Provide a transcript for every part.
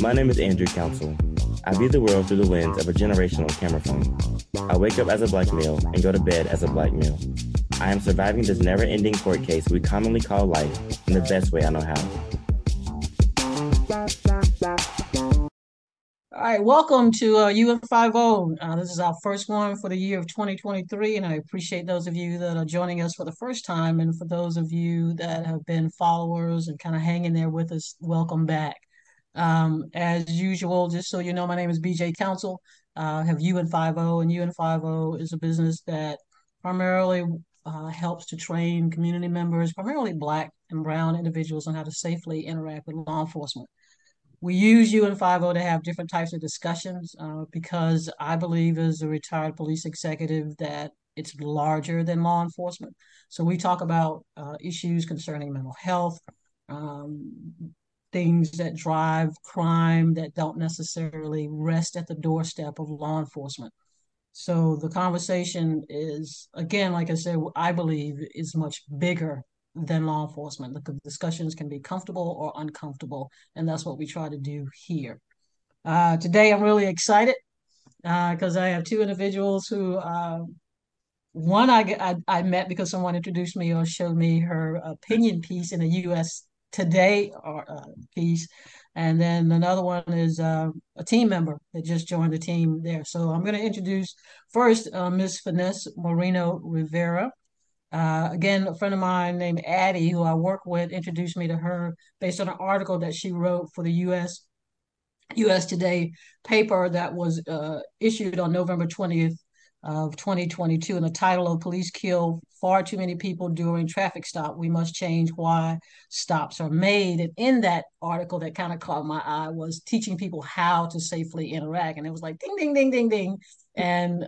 My name is Andrew Council. I view the world through the lens of a generational camera phone. I wake up as a black male and go to bed as a black male. I am surviving this never-ending court case we commonly call life in the best way I know how. All right, welcome to UN5-0. This is our first one for the year of 2023, and I appreciate those of you that are joining us for the first time, and for those of you that have been followers and kind of hanging there with us, welcome back. As usual, just so you know, my name is BJ Council. I have UN5-0, and UN5-0 is a business that primarily helps to train community members, primarily Black and Brown individuals, on how to safely interact with law enforcement. We use UN5-0 to have different types of discussions because I believe, as a retired police executive, that it's larger than law enforcement. So we talk about issues concerning mental health, things that drive crime that don't necessarily rest at the doorstep of law enforcement. So the conversation is, again, like I said, I believe is much bigger than law enforcement. The discussions can be comfortable or uncomfortable, and that's what we try to do here. Today, I'm really excited because I have two individuals who, one I met because someone introduced me or showed me her opinion piece in a U.S. Today piece, and then another one is a team member that just joined the team there. So I'm going to introduce first Ms. Finesse Moreno-Rivera. Again, a friend of mine named Addie, who I work with, introduced me to her based on an article that she wrote for the US Today paper that was issued on November 20th of 2022, and the title of Police Kill Far Too Many People During Traffic Stop. We Must Change Why Stops Are Made. And in that article that kind of caught my eye was teaching people how to safely interact. And it was like, ding, ding, ding, ding, ding. And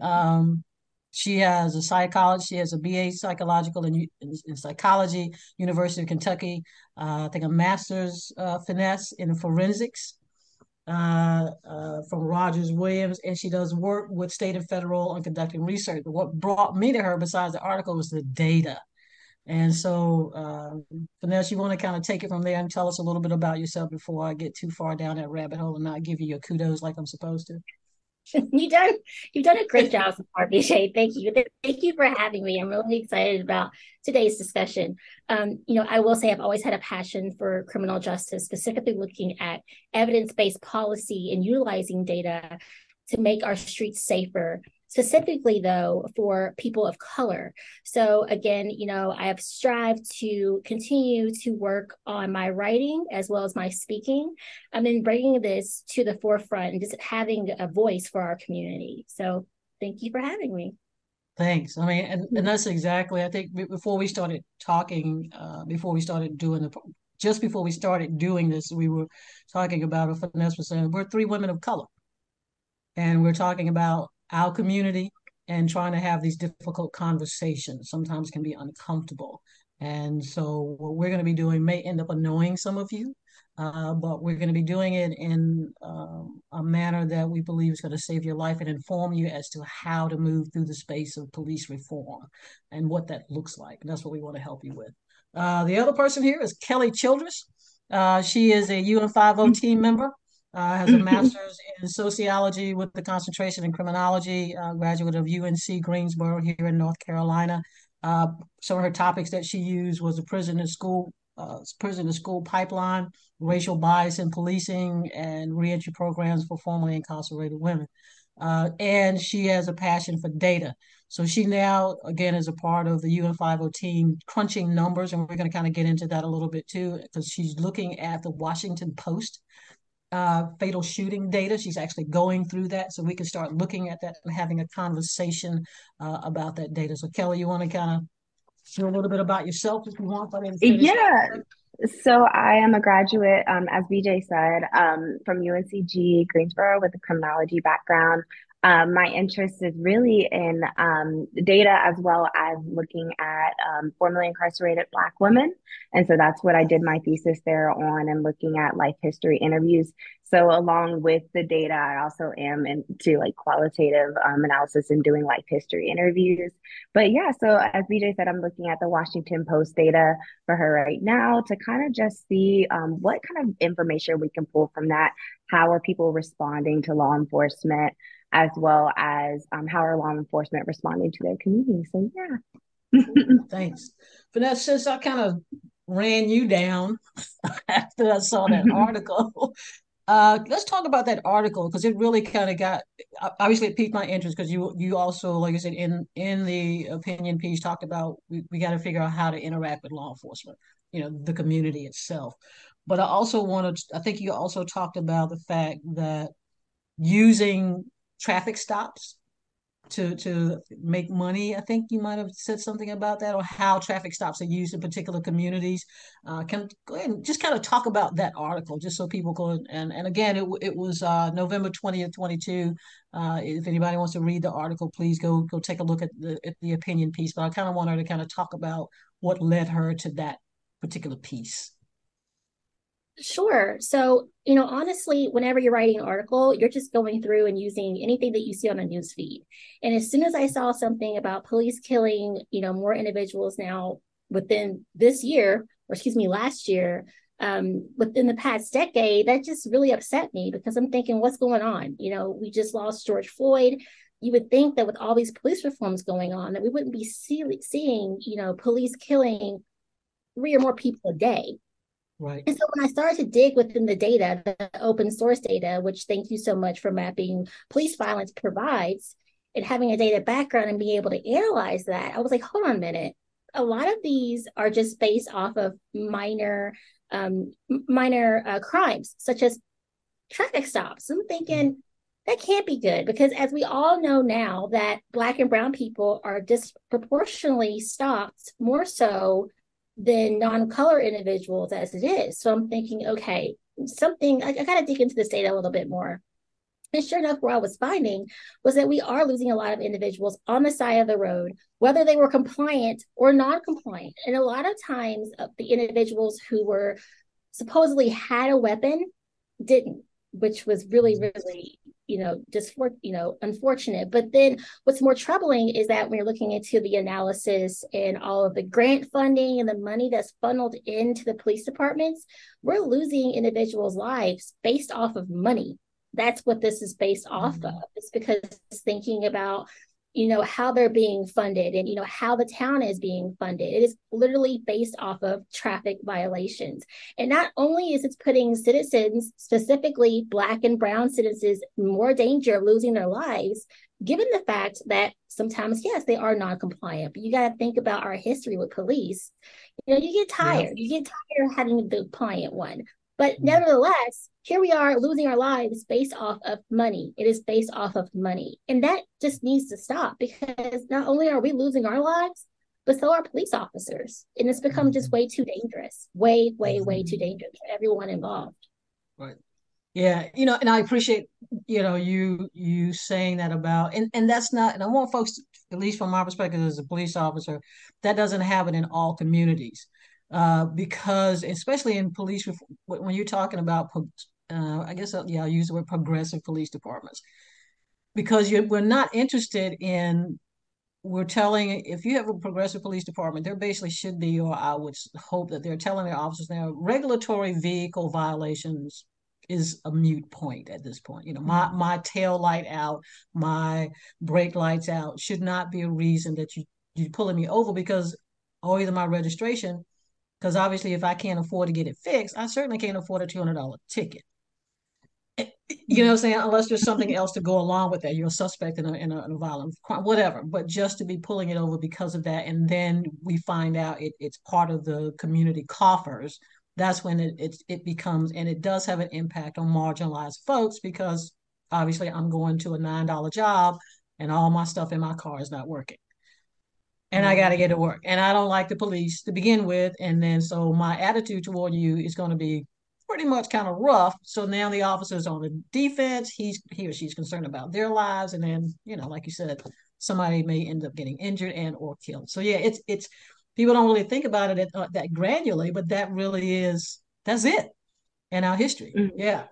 she has a psychologist. She has a BA psychological in psychology, University of Kentucky. I think a master's finesse in forensics. From Rogers Williams, and she does work with state and federal on conducting research. But what brought me to her, besides the article, was the data. And so, Vanessa, you want to kind of take it from there and tell us a little bit about yourself before I get too far down that rabbit hole and not give you your kudos like I'm supposed to? You've done a great job so far, BJ. Thank you for having me. I'm really excited about today's discussion. I will say I've always had a passion for criminal justice, specifically looking at evidence-based policy and utilizing data to make our streets safer, specifically, though, for people of color. So again, I have strived to continue to work on my writing as well as my speaking. I've been bringing this to the forefront and just having a voice for our community. So thank you for having me. Thanks. And that's exactly, I think before we started talking, just before we started doing this, we were talking about, Finesse was saying, we're three women of color. And we're talking about our community and trying to have these difficult conversations sometimes can be uncomfortable. And so what we're going to be doing may end up annoying some of you, but we're going to be doing it in a manner that we believe is going to save your life and inform you as to how to move through the space of police reform and what that looks like. And that's what we want to help you with. The other person here is Kelly Childress. She is a UN5-0 team member. Has a master's in sociology with a concentration in criminology, graduate of UNC Greensboro here in North Carolina. Some of her topics that she used was the prison to school pipeline, racial bias in policing, and reentry programs for formerly incarcerated women. And she has a passion for data. So she now, again, is a part of the UN5-0 team crunching numbers, and we're going to kind of get into that a little bit too, because she's looking at the Washington Post fatal shooting data. She's actually going through that, so we can start looking at that and having a conversation about that data. So Kelly, you want to kind of share a little bit about yourself if you want? Yeah, So I am a graduate, as BJ said, from UNC Greensboro with a criminology background. My interest is really in data as well as looking at formerly incarcerated Black women. And so that's what I did my thesis there on, and looking at life history interviews. So along with the data, I also am into like qualitative analysis and doing life history interviews. But yeah, so as BJ said, I'm looking at the Washington Post data for her right now to kind of just see what kind of information we can pull from that. How are people responding to law enforcement, as well as how are law enforcement responding to their community? So yeah. Thanks. Vanessa, since I kind of ran you down after I saw that article, let's talk about that article, because it really kind of got, obviously it piqued my interest, because you also, like I said, in the opinion piece talked about we got to figure out how to interact with law enforcement, you know, the community itself. But I also I think you also talked about the fact that using traffic stops to make money. I think you might have said something about that, or how traffic stops are used in particular communities. Can go ahead and just kind of talk about that article, just so people go and again, it was November 20th, 22. If anybody wants to read the article, please go take a look at the opinion piece. But I kind of want her to kind of talk about what led her to that particular piece. Sure. So, honestly, whenever you're writing an article, you're just going through and using anything that you see on a news feed. And as soon as I saw something about police killing, more individuals now within this year, or excuse me, last year, within the past decade, that just really upset me, because I'm thinking, what's going on? We just lost George Floyd. You would think that with all these police reforms going on, that we wouldn't be seeing, police killing 3 or more people a day. Right. And so when I started to dig within the data, the open source data, which thank you so much for mapping police violence provides, and having a data background and being able to analyze that, I was like, hold on a minute. A lot of these are just based off of minor crimes, such as traffic stops. I'm thinking that can't be good, because as we all know now that Black and brown people are disproportionately stopped more so than non-color individuals as it is. So I'm thinking, okay, I got to dig into this data a little bit more. And sure enough, what I was finding was that we are losing a lot of individuals on the side of the road, whether they were compliant or non-compliant. And a lot of times the individuals who were supposedly had a weapon didn't, which was really, really, unfortunate. But then what's more troubling is that when you're looking into the analysis and all of the grant funding and the money that's funneled into the police departments, we're losing individuals' lives based off of money. That's what this is based off of. It's because it's thinking about, how they're being funded and, how the town is being funded. It is literally based off of traffic violations. And not only is it putting citizens, specifically Black and brown citizens, in more danger of losing their lives, given the fact that sometimes, yes, they are non-compliant, but you got to think about our history with police. You get tired. Yeah. You get tired of having the compliant one. But nevertheless, here we are losing our lives based off of money. It is based off of money. And that just needs to stop, because not only are we losing our lives, but so are police officers. And it's become just way too dangerous, way, way, way too dangerous for everyone involved. Right. Yeah. And I appreciate, you saying that about, and that's not, and I want folks to, at least from my perspective as a police officer, that doesn't happen in all communities. Because especially in police, when you're talking about, I'll use the word progressive police departments, because we're not interested in, we're telling, if you have a progressive police department, there basically should be, or I would hope that they're telling their officers now, regulatory vehicle violations is a moot point at this point. My tail light out, my brake lights out should not be a reason that you're pulling me over because, or either my registration. Because obviously, if I can't afford to get it fixed, I certainly can't afford a $200 ticket. You know what I'm saying? Unless there's something else to go along with that. You're a suspect in a violent crime, whatever. But just to be pulling it over because of that, and then we find out it's part of the community coffers, that's when it becomes, and it does have an impact on marginalized folks, because obviously I'm going to a $9 job and all my stuff in my car is not working. and I got to get to work. And I don't like the police to begin with. And then so my attitude toward you is going to be pretty much kind of rough. So now the officer's on the defense. He or she's concerned about their lives. And then, you know, like you said, somebody may end up getting injured and or killed. So, yeah, it's people don't really think about it that granularly, but that really is, that's it in our history. Mm-hmm. Yeah.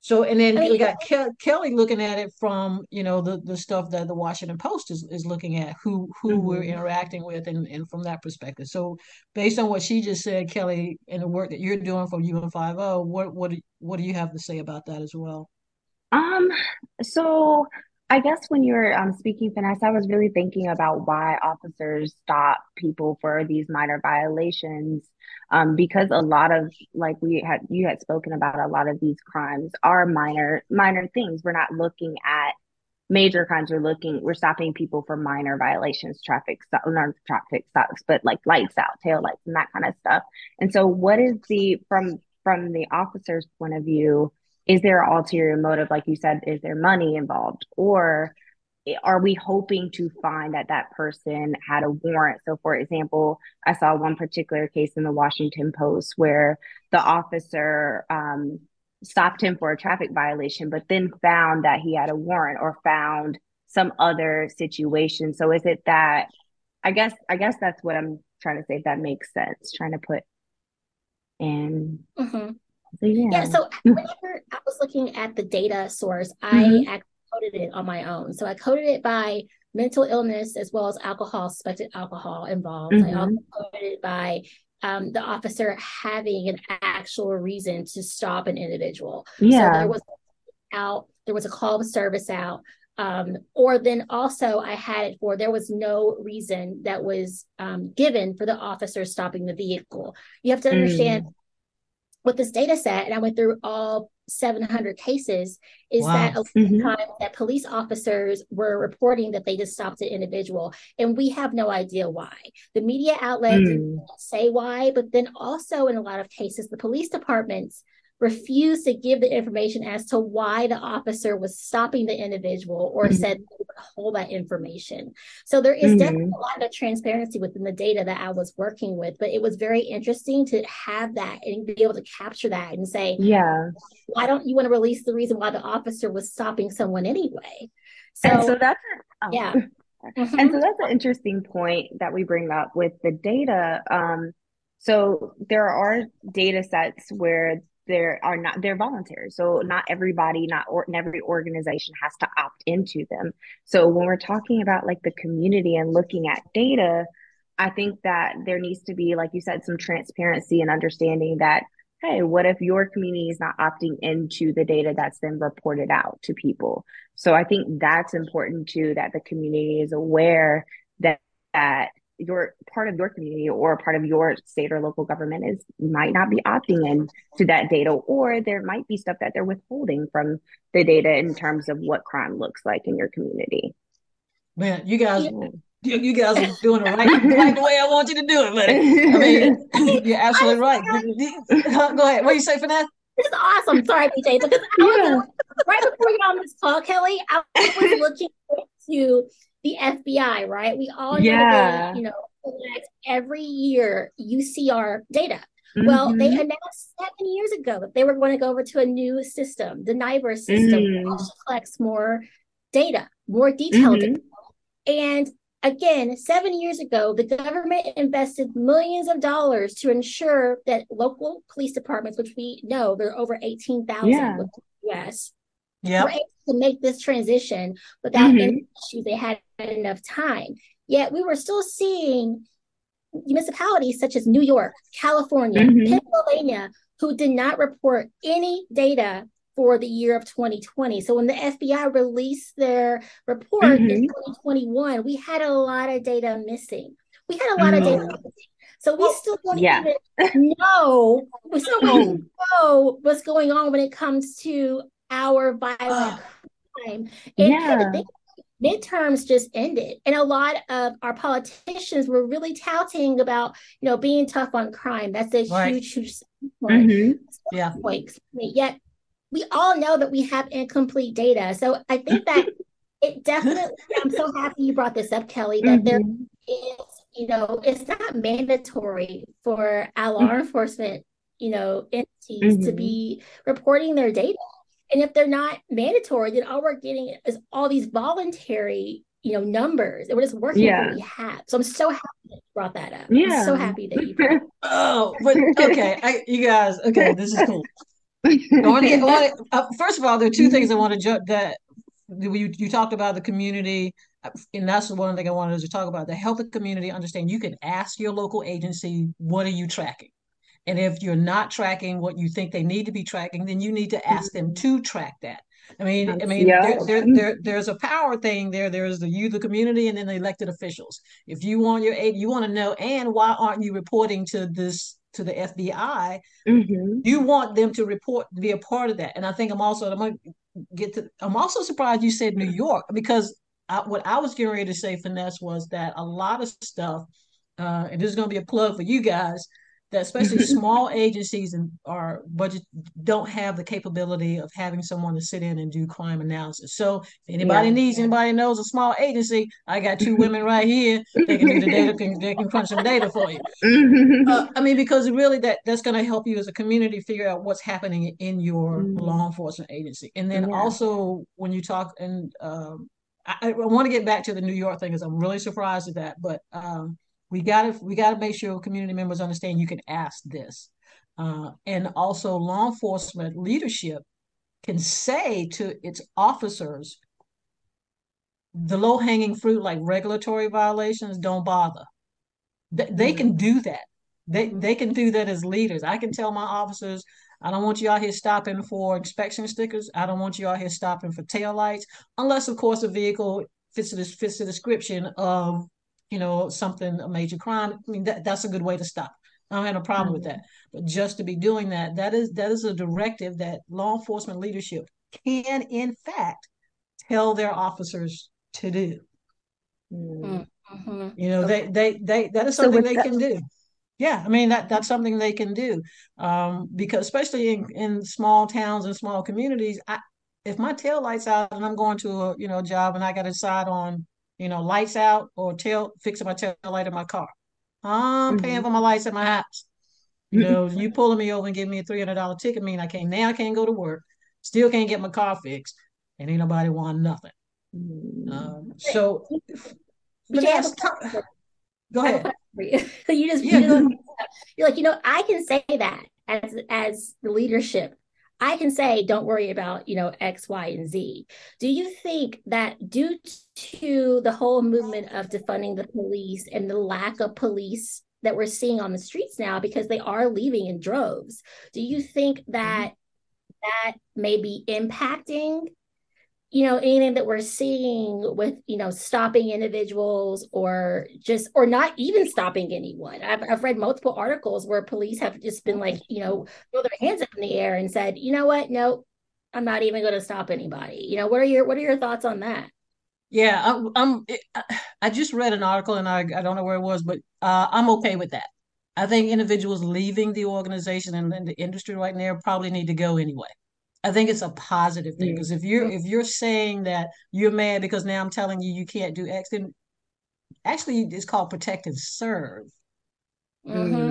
So, and then we got Kelly looking at it from, you know, the stuff that the Washington Post is looking at, who mm-hmm. we're interacting with and from that perspective. So based on what she just said, Kelly, and the work that you're doing for UN5-0, what do you have to say about that as well? So I guess when you were speaking, Finesse, I was really thinking about why officers stop people for these minor violations. Because a lot of, like you had spoken about, a lot of these crimes are minor things. We're not looking at major crimes. We're stopping people for minor violations, not traffic stops, but like lights out, tail lights, and that kind of stuff. And so, what is from the officer's point of view? Is there an ulterior motive? Like you said, is there money involved, or are we hoping to find that person had a warrant? So, for example, I saw one particular case in the Washington Post where the officer stopped him for a traffic violation, but then found that he had a warrant or found some other situation. So is it that, I guess that's what I'm trying to say, if that makes sense, trying to put in. Mm-hmm. So, yeah. So whenever I was looking at the data source, mm-hmm. I coded it on my own. So I coded it by mental illness as well as alcohol, suspected alcohol involved. Mm-hmm. I also coded it by the officer having an actual reason to stop an individual. Yeah. So there was a call of service out. Or then also I had it for there was no reason that was given for the officer stopping the vehicle. You have to understand with this data set, and I went through all 700 cases, is wow. that a mm-hmm. time that police officers were reporting that they just stopped an individual, and we have no idea why. The media outlets didn't say why, but then also in a lot of cases, the police departments refused to give the information as to why the officer was stopping the individual, or said they would hold that information. So there is definitely a lot of transparency within the data that I was working with, but it was very interesting to have that and be able to capture that and say, yeah, why don't you want to release the reason why the officer was stopping someone anyway? And so that's an interesting point that we bring up with the data. So there are data sets where they're voluntary. So not everybody, every organization has to opt into them. So when we're talking about like the community and looking at data, I think that there needs to be, like you said, some transparency and understanding that, hey, what if your community is not opting into the data that's been reported out to people? So I think that's important too, that the community is aware that your part of your community or part of your state or local government might not be opting in to that data, or there might be stuff that they're withholding from the data in terms of what crime looks like in your community. Man, you guys are doing it right the way I want you to do it, buddy. I mean, you're absolutely right. Go ahead. What do you say for that? This is awesome. Sorry, BJ, because right before you got on this call, Kelly, I was looking to the FBI, right? We all know they, collect every year UCR data. Mm-hmm. Well, they announced 7 years ago that they were going to go over to a new system, the NIBRS system, which collects more data, more detailed data. And again, 7 years ago, the government invested millions of dollars to ensure that local police departments, which we know there are over 18,000 in the U.S., were able to make this transition without any issues. They had enough time. Yet we were still seeing municipalities such as New York, California, Pennsylvania, who did not report any data for the year of 2020. So when the FBI released their report in 2021, we had a lot of data missing. We had a lot of data missing. So we still don't even know. We still don't know what's going on when it comes to our violent crime. And midterms just ended, and a lot of our politicians were really touting about, being tough on crime. That's a huge point. Yet we all know that we have incomplete data. So I think that it definitely. I'm so happy you brought this up, Kelly. That there is you know, it's not mandatory for our law enforcement, you know, entities to be reporting their data. And if they're not mandatory, then all we're getting is all these voluntary, you know, numbers. And we're just working with what we have. So I'm so happy that you brought that up. Yeah. I'm so happy that you brought it up. Okay, this is cool. First of all, there are two things I want to you talked about the community, and that's one thing I wanted to talk about, to help the community understand you can ask your local agency, what are you tracking? And if you're not tracking what you think they need to be tracking, then you need to ask them to track that. There's a power thing there. There's the community, and then the elected officials. If you want your aid, you want to know, and why aren't you reporting to the FBI? You want them to report, be a part of that. And I think I'm also surprised you said New York, because what I was getting ready to say, Finesse, was that a lot of stuff, and this is going to be a plug for you guys, that especially small agencies and our budget don't have the capability of having someone to sit in and do crime analysis. So if anybody needs, anybody knows a small agency, I got two women right here. They can do the data, they can crunch some data for you. Because really that's going to help you as a community figure out what's happening in your law enforcement agency. And then also when you talk, and I want to get back to the New York thing because I'm really surprised at that, but we got to make sure community members understand you can ask this. And also law enforcement leadership can say to its officers, the low hanging fruit, like regulatory violations, don't bother. They can do that. They can do that as leaders. I can tell my officers, I don't want you out here stopping for inspection stickers. I don't want you out here stopping for taillights, unless of course the vehicle fits the description of, you know, something, a major crime. That's a good way to stop. I don't have a problem with that. But just to be doing that, that is a directive that law enforcement leadership can, in fact, tell their officers to do. You know, they that is something they can do. Yeah, I mean, that's something they can do. Because especially in small towns and small communities, if my taillight's out and I'm going to a job and I got to decide on, you know, lights out or fixing my tail light in my car. I'm paying for my lights at my house. You know, you pulling me over and giving me a $300 ticket mean I can't go to work, still can't get my car fixed, and ain't nobody want nothing. Go ahead. You're like, you know, I can say that as the leadership. I can say, don't worry about, you know, X, Y, and Z. Do you think that due to the whole movement of defunding the police and the lack of police that we're seeing on the streets now, because they are leaving in droves, do you think that that may be impacting, you know, anything that we're seeing with, you know, stopping individuals or not even stopping anyone? I've read multiple articles where police have just been like, you know, throw their hands up in the air and said, you know what? No, I'm not even going to stop anybody. You know, what are your thoughts on that? Yeah, I just read an article and I don't know where it was, but I'm okay with that. I think individuals leaving the organization and the industry right now probably need to go anyway. I think it's a positive thing, because if you're saying that you're mad because now I'm telling you you can't do X, then actually it's called protect and serve. I think,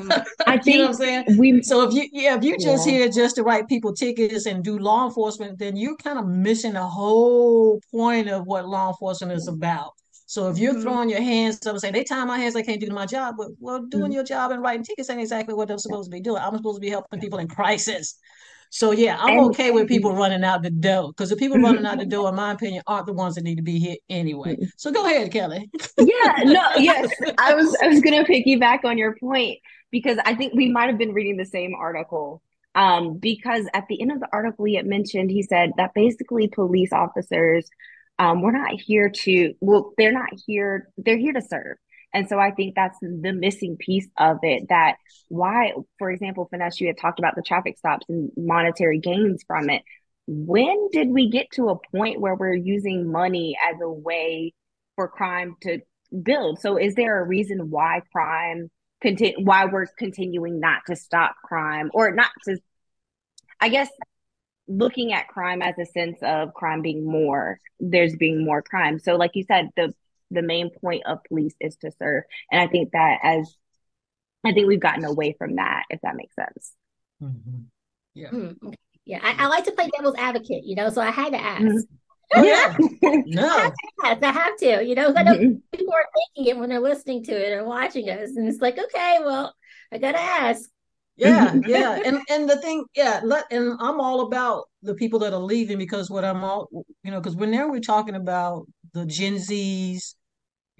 you know what I'm saying? If you're just here just to write people tickets and do law enforcement, then you're kind of missing the whole point of what law enforcement is about. So if you're throwing your hands up and saying, they tie my hands, I can't do my job, well, doing your job and writing tickets ain't exactly what they're supposed to be doing. I'm supposed to be helping people in crisis. So yeah, I'm okay with people running out the door, because the people running out the door, in my opinion, aren't the ones that need to be here anyway. So go ahead, Kelly. I was going to piggyback on your point, because I think we might have been reading the same article, because at the end of the article he said that basically police officers, they're here to serve. And so I think that's the missing piece of it, that why, for example, Finesse, you had talked about the traffic stops and monetary gains from it. When did we get to a point where we're using money as a way for crime to build? So is there a reason why why we're continuing not to stop crime, or not to, I guess, looking at crime as a sense of crime being more, there's being more crime. So like you said, the the main point of police is to serve. And I think that I think we've gotten away from that, if that makes sense. Mm-hmm. Yeah. Mm-hmm. Yeah. I like to play devil's advocate, you know, so I had to ask. Mm-hmm. Yeah. No. I have to, you know, I know people are thinking it when they're listening to it or watching us. And it's like, okay, well, I got to ask. Yeah. Yeah. And the thing, yeah. And I'm all about the people that are leaving, because what I'm all, you know, because when now we're talking about the Gen Zs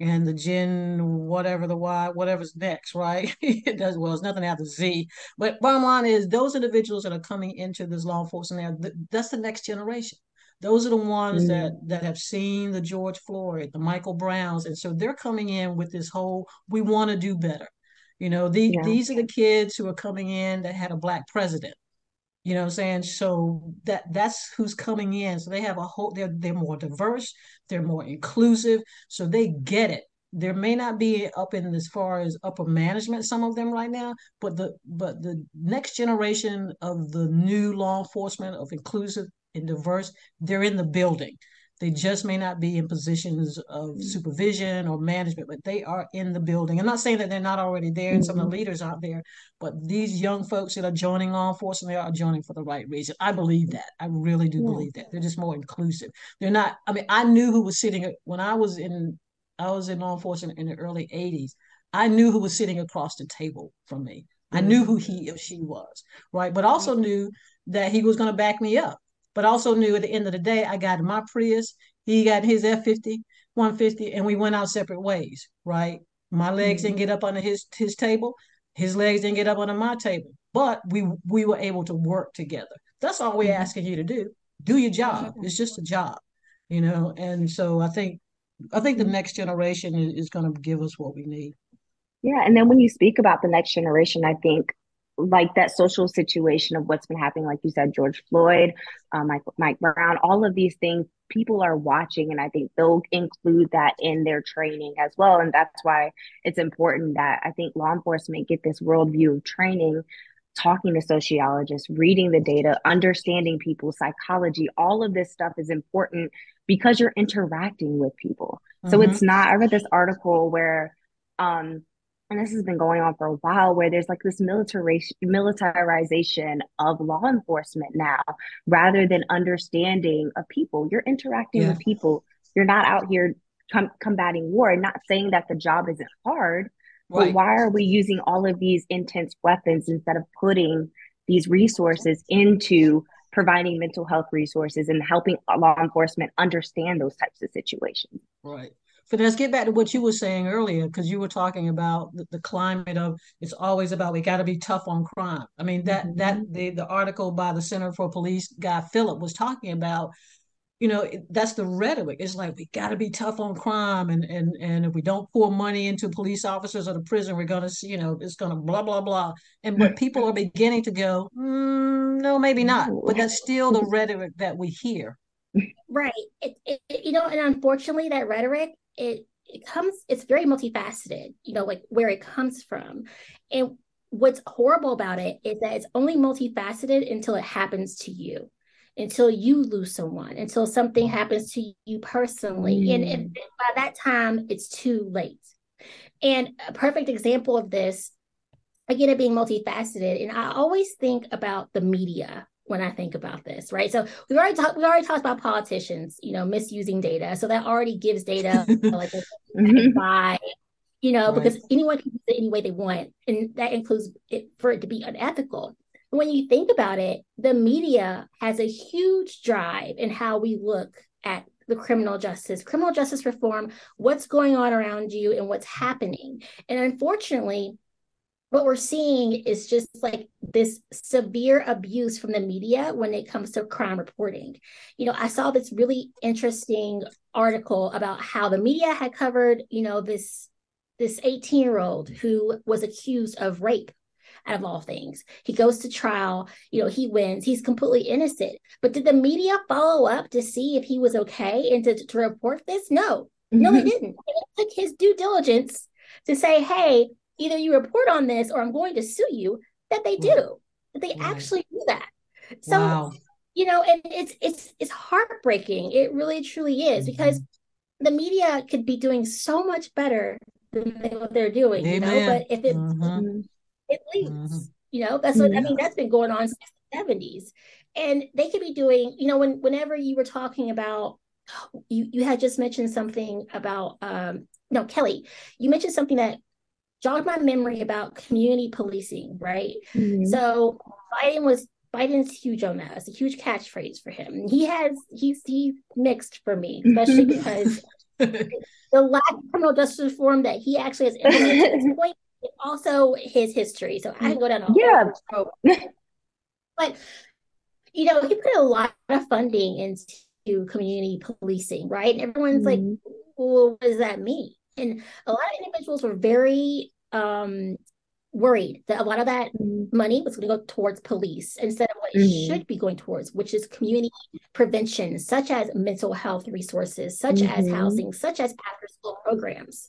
and the Gen whatever, the Y, whatever's next, right? It's nothing after Z. But bottom line is those individuals that are coming into this law enforcement, that's the next generation. Those are the ones that have seen the George Floyd, the Michael Browns. And so they're coming in with this whole, we want to do better. You know, these are the kids who are coming in that had a Black president, you know what I'm saying? So that's who's coming in. So they have a whole, they're more diverse, they're more inclusive, so they get it. There may not be up in as far as upper management, some of them right now, but the next generation of the new law enforcement of inclusive and diverse, they're in the building. They just may not be in positions of supervision or management, but they are in the building. I'm not saying that they're not already there and some of the leaders aren't there, but these young folks that are joining law enforcement, they are joining for the right reason. I believe that. I really do believe that. They're just more inclusive. They're not, I mean, I knew who was sitting, when I was in law enforcement in the early 80s, I knew who was sitting across the table from me. I knew who he or she was, right? But also knew that he was going to back me up. But also knew at the end of the day, I got my Prius, he got his F50, 150, and we went out separate ways, right? My legs didn't get up under his table, his legs didn't get up under my table, but we were able to work together. That's all we're asking you to do. Do your job. It's just a job, you know? And so I think the next generation is going to give us what we need. Yeah, and then when you speak about the next generation, I think like that social situation of what's been happening, like you said, George Floyd, Mike Brown, all of these things, people are watching, and I think they'll include that in their training as well. And that's why it's important that I think law enforcement get this worldview of training, talking to sociologists, reading the data, understanding people's psychology. All of this stuff is important because you're interacting with people. Mm-hmm. So it's not, I read this article where, and this has been going on for a while, where there's like this militarization of law enforcement now, rather than understanding of people. You're interacting with people. You're not out here combating war, and not saying that the job isn't hard, but why are we using all of these intense weapons instead of putting these resources into providing mental health resources and helping law enforcement understand those types of situations? Right. Finesse, get back to what you were saying earlier, because you were talking about the climate of, it's always about, we got to be tough on crime. I mean, the article by the Center for Police guy, Philip, was talking about, you know, that's the rhetoric. It's like, we got to be tough on crime. And if we don't pour money into police officers or the prison, we're going to, you know, it's going to blah, blah, blah. And but people are beginning to go, no, maybe not. But that's still the rhetoric that we hear. Right. You know, and unfortunately, that rhetoric, it comes, it's very multifaceted, you know, like where it comes from. And what's horrible about it is that it's only multifaceted until it happens to you, until you lose someone, until something happens to you personally. And by that time, it's too late. And a perfect example of this, again, it being multifaceted, and I always think about the media when I think about this, right? So we already talked about politicians, you know, misusing data. So that already gives data like by, you know, because anyone can use it any way they want. And that includes it, for it to be unethical. But when you think about it, the media has a huge drive in how we look at the criminal justice reform, what's going on around you and what's happening. And unfortunately, what we're seeing is just like this severe abuse from the media when it comes to crime reporting. You know, I saw this really interesting article about how the media had covered, you know, this 18-year-old who was accused of rape, out of all things. He goes to trial, you know, he wins, he's completely innocent. But did the media follow up to see if he was okay and to report this? No, they didn't. It took his due diligence to say, hey, either you report on this or I'm going to sue you, that they actually do that. So, you know, and it's heartbreaking. It really, truly is, because the media could be doing so much better than what they're doing, you know, but if it, it leaks, you know, that's what, I mean, that's been going on since the 70s, and they could be doing, you know, whenever you were talking about, you had just mentioned something about, no, Kelly, you mentioned something that jogged my memory about community policing, right? So Biden's huge on that. It's a huge catchphrase for him. He's mixed for me, especially because the lack of criminal justice reform that he actually has implemented at this point, and also his history. So I can go down a whole road. But, you know, he put a lot of funding into community policing, right? And everyone's like, well, what does that mean? And a lot of individuals were very worried that a lot of that money was going to go towards police instead of what it should be going towards, which is community prevention, such as mental health resources, such as housing, such as after-school programs.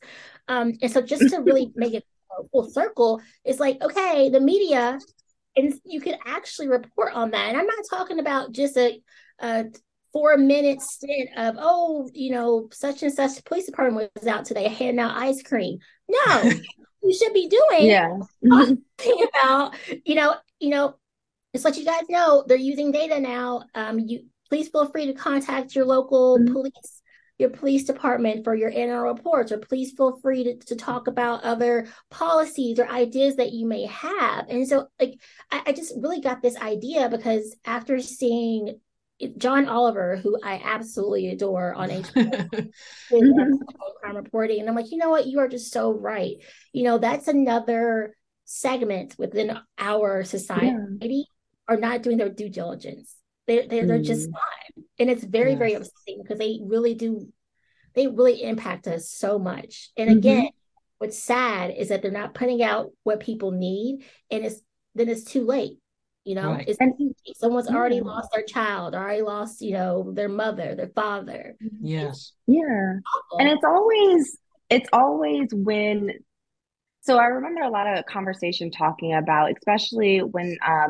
And so just to really make it a full circle, it's like, okay, the media, and you could actually report on that. And I'm not talking about just a 4-minute stint of, oh, you know, such and such police department was out today handing out ice cream. No, you should be doing about, you know, just let you guys know they're using data now. You please feel free to contact your local police, your police department for your annual reports, or please feel free to talk about other policies or ideas that you may have. And so, like, I just really got this idea because after seeing John Oliver, who I absolutely adore on HBO, crime reporting, and I'm like, you know what, you are just so right. You know, that's another segment within our society are not doing their due diligence. They're just not, and it's very very upsetting because they really impact us so much. And again, what's sad is that they're not putting out what people need, and it's too late. You know, someone's already lost their child, already lost, you know, their mother, their father. Yes. Yeah. And it's always when, so I remember a lot of conversation talking about, especially when, I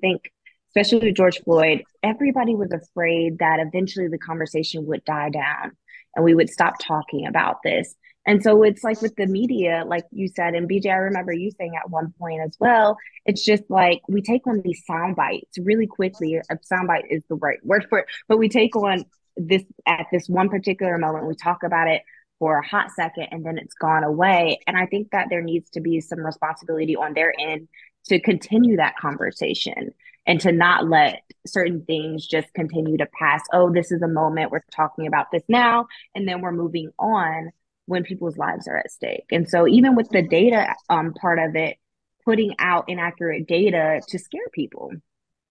think, especially with George Floyd, everybody was afraid that eventually the conversation would die down and we would stop talking about this. And so it's like with the media, like you said, and BJ, I remember you saying at one point as well, it's just like we take on these sound bites really quickly. A sound bite is the right word for it, but we take on this at this one particular moment. We talk about it for a hot second and then it's gone away. And I think that there needs to be some responsibility on their end to continue that conversation and to not let certain things just continue to pass. Oh, this is a moment. We're talking about this now and then we're moving on, when people's lives are at stake. And so even with the data part of it, putting out inaccurate data to scare people,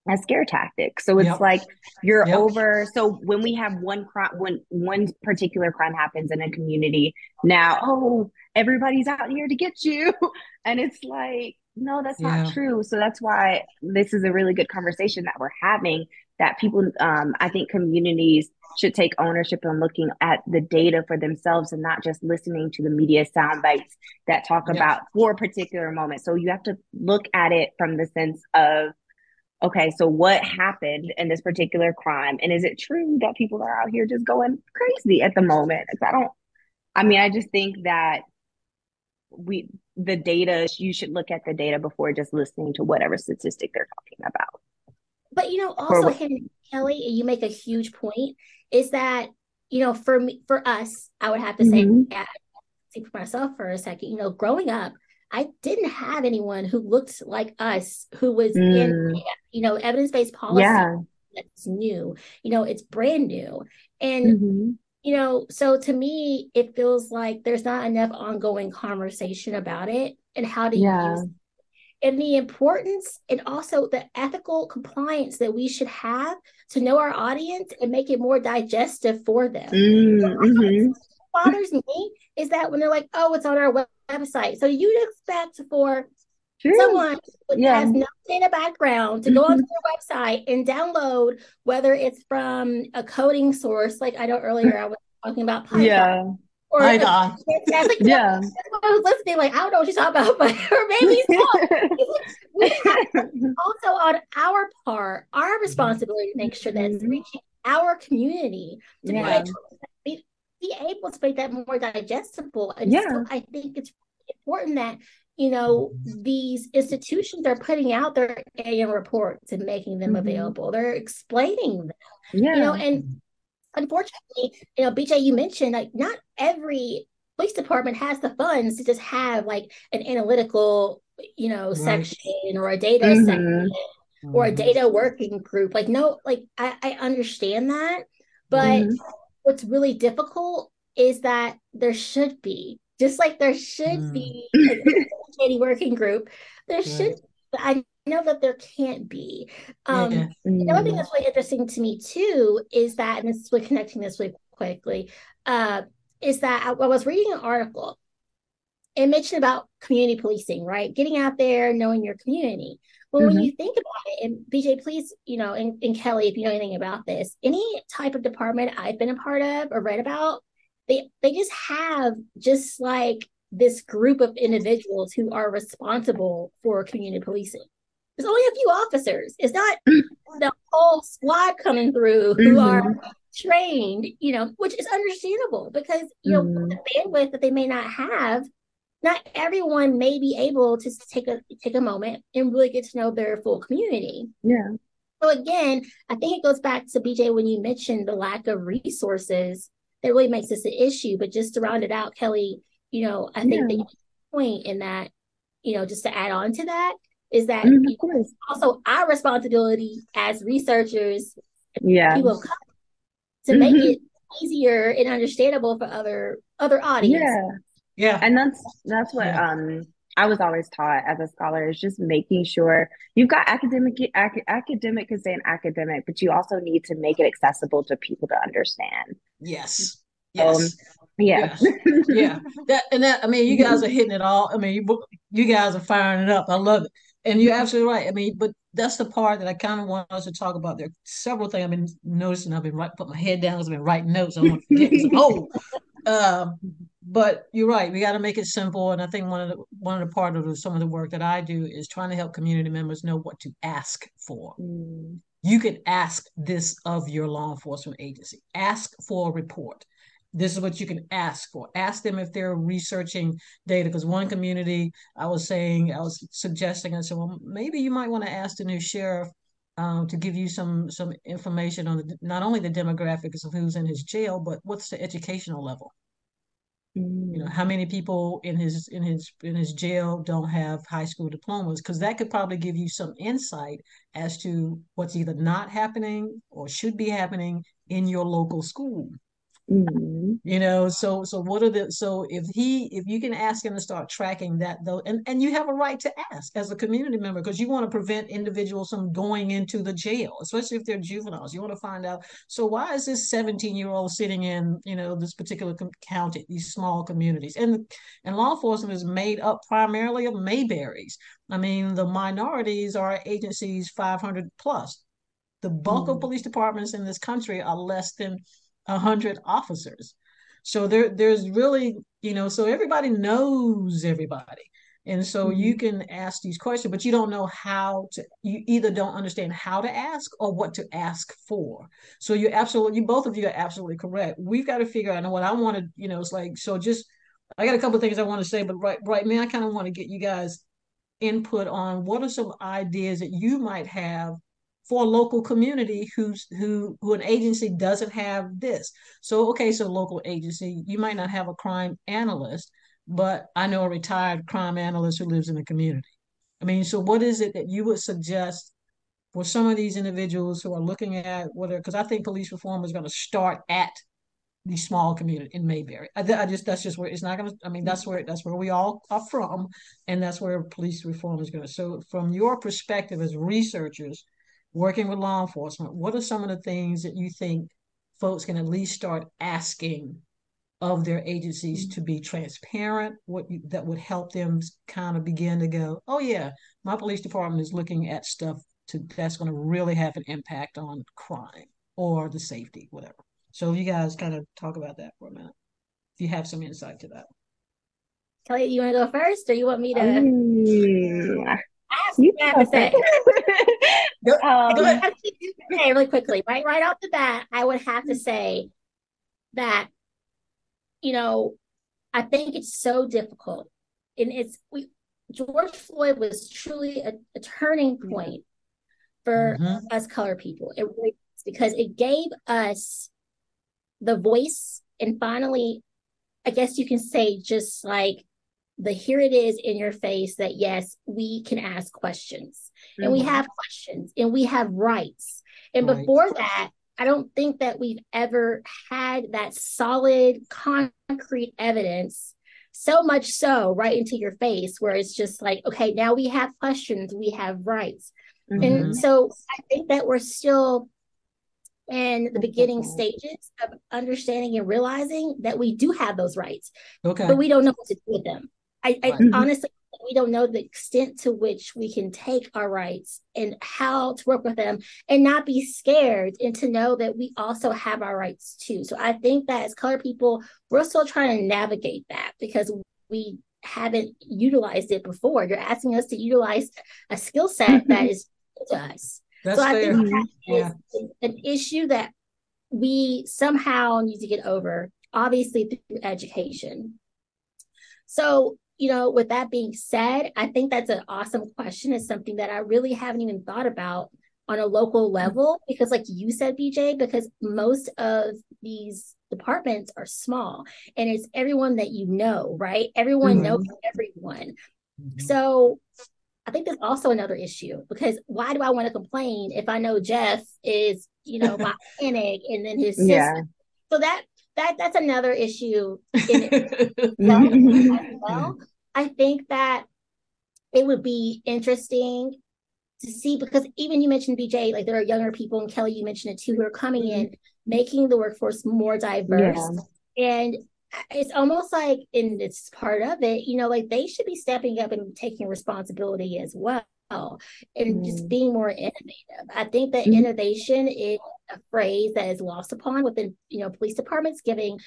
a scare tactic. So it's like you're over. So when we have one crime, when one particular crime happens in a community, now, oh, everybody's out here to get you. And it's like, no, that's not true. So that's why this is a really good conversation that we're having, that people, I think communities should take ownership and looking at the data for themselves and not just listening to the media sound bites that talk about for a particular moment. So you have to look at it from the sense of, okay, so what happened in this particular crime? And is it true that people are out here just going crazy at the moment? I just think that you should look at the data before just listening to whatever statistic they're talking about. But, you know, also, Kelly, you make a huge point, is that, you know, for me, for us, I would have to say for myself for a second, you know, growing up, I didn't have anyone who looked like us, who was in, you know, evidence-based policy that's new, you know, it's brand new. And, you know, so to me, it feels like there's not enough ongoing conversation about it and how to use it. And the importance and also the ethical compliance that we should have to know our audience and make it more digestive for them. What bothers me is that when they're like, oh, it's on our website. So you'd expect for someone who has no data background to go onto their website and download, whether it's from a coding source, like I know earlier I was talking about Python. Or I was listening, like, I don't know what she's talking about, but her baby's We have also on our part, our responsibility to make sure that it's reaching our community. To be like, be able to make that more digestible. And so I think it's important that, you know, these institutions are putting out their AM reports and making them available. They're explaining them, you know, and unfortunately, you know, BJ, you mentioned like not every police department has the funds to just have like an analytical, you know, section or a data section or a data working group. Like, no, like I understand that, but what's really difficult is that there should be, just like there should be an educating working group, there should be, but I know that there can't be. Another thing that's really interesting to me too is that, and this is really connecting this really quickly, is that I was reading an article. It mentioned about community policing, right? Getting out there, knowing your community. Well, when you think about it, and BJ, please, you know, and Kelly, if you know anything about this, any type of department I've been a part of or read about, they just have just like this group of individuals who are responsible for community policing. There's only a few officers. It's not the whole squad coming through who are trained, you know, which is understandable because, you know, the bandwidth that they may not have, not everyone may be able to take a moment and really get to know their full community. Yeah. So again, I think it goes back to BJ when you mentioned the lack of resources that really makes this an issue. But just to round it out, Kelly, you know, I think the point in that, you know, just to add on to that is that you know, it's also our responsibility as researchers, people of color, to make it easier and understandable for other audiences. Yeah, and that's what I was always taught as a scholar is just making sure you've got academic can stay an academic, but you also need to make it accessible to people to understand. Yes. That I mean, you guys are hitting it all. I mean, you guys are firing it up. I love it, and you're absolutely right. I mean, but that's the part that I kind of want us to talk about. There are several things I've been noticing. I've been put my head down because I've been writing notes. I don't want to forget. But you're right. We got to make it simple, and I think one of the part of some of the work that I do is trying to help community members know what to ask for. You can ask this of your law enforcement agency. Ask for a report. This is what you can ask for. Ask them if they're researching data. Because one community, I was suggesting, I said, well, maybe you might want to ask the new sheriff to give you some information on not only the demographics of who's in his jail, but what's the educational level. You know, how many people in his jail don't have high school diplomas? Because that could probably give you some insight as to what's either not happening or should be happening in your local school. You know, so what are the, so if you can ask him to start tracking that though, and you have a right to ask as a community member, because you want to prevent individuals from going into the jail, especially if they're juveniles. You want to find out, so why is this 17-year-old sitting in, you know, this particular county, these small communities, and law enforcement is made up primarily of Mayberries. I mean, the minorities are agencies 500 plus. The bulk of police departments in this country are less than 100 officers. So there's really, you know, so everybody knows everybody. And so you can ask these questions, but you don't know how to, you either don't understand how to ask or what to ask for. So both of you are absolutely correct. We've got to figure out, and what I want to, you know, it's like, so just, I got a couple of things I want to say, but right now I kind of want to get you guys input on what are some ideas that you might have for a local community who an agency doesn't have this. So local agency, you might not have a crime analyst, but I know a retired crime analyst who lives in the community. I mean, so what is it that you would suggest for some of these individuals who are looking at whether, because I think police reform is going to start at the small community in Mayberry. That's just where it's not going to, I mean, that's where we all are from, and that's where police reform is going to. So from your perspective as researchers, working with law enforcement, what are some of the things that you think folks can at least start asking of their agencies to be transparent, that would help them kind of begin to go, oh yeah, my police department is looking at stuff that's going to really have an impact on crime or the safety, whatever. So you guys kind of talk about that for a minute, if you have some insight to that. Kelly, you want to go first or you want me to? You have to say. Really quickly, right off the bat, I would have to say that you know, I think it's so difficult. And it's, George Floyd was truly a turning point for us color people. It really was, because it gave us the voice, and finally, I guess you can say, just like the here it is in your face, that yes, we can ask questions and we have questions and we have rights. And before that, I don't think that we've ever had that solid, concrete evidence, so much so right into your face, where it's just like, okay, now we have questions, we have rights. And so I think that we're still in the beginning stages of understanding and realizing that we do have those rights, but we don't know what to do with them. I honestly, we don't know the extent to which we can take our rights and how to work with them and not be scared, and to know that we also have our rights too. So I think that as color people, we're still trying to navigate that, because we haven't utilized it before. You're asking us to utilize a skill set that is to us. That's fair. I think that is an issue that we somehow need to get over, obviously through education. So, you know, with that being said, I think that's an awesome question. It's something that I really haven't even thought about on a local level, because like you said, BJ, because most of these departments are small, and it's everyone that you know, right? Everyone knows everyone. So I think that's also another issue, because why do I want to complain if I know Jeff is, you know, my panic and then his sister? So that's another issue in itself as well. I think that it would be interesting to see, because even you mentioned, BJ, like there are younger people, and Kelly, you mentioned it too, who are coming in, making the workforce more diverse. And it's almost like, and it's part of it, you know, like they should be stepping up and taking responsibility as well, and just being more innovative. I think that innovation is a phrase that is lost upon within, you know, police departments, giving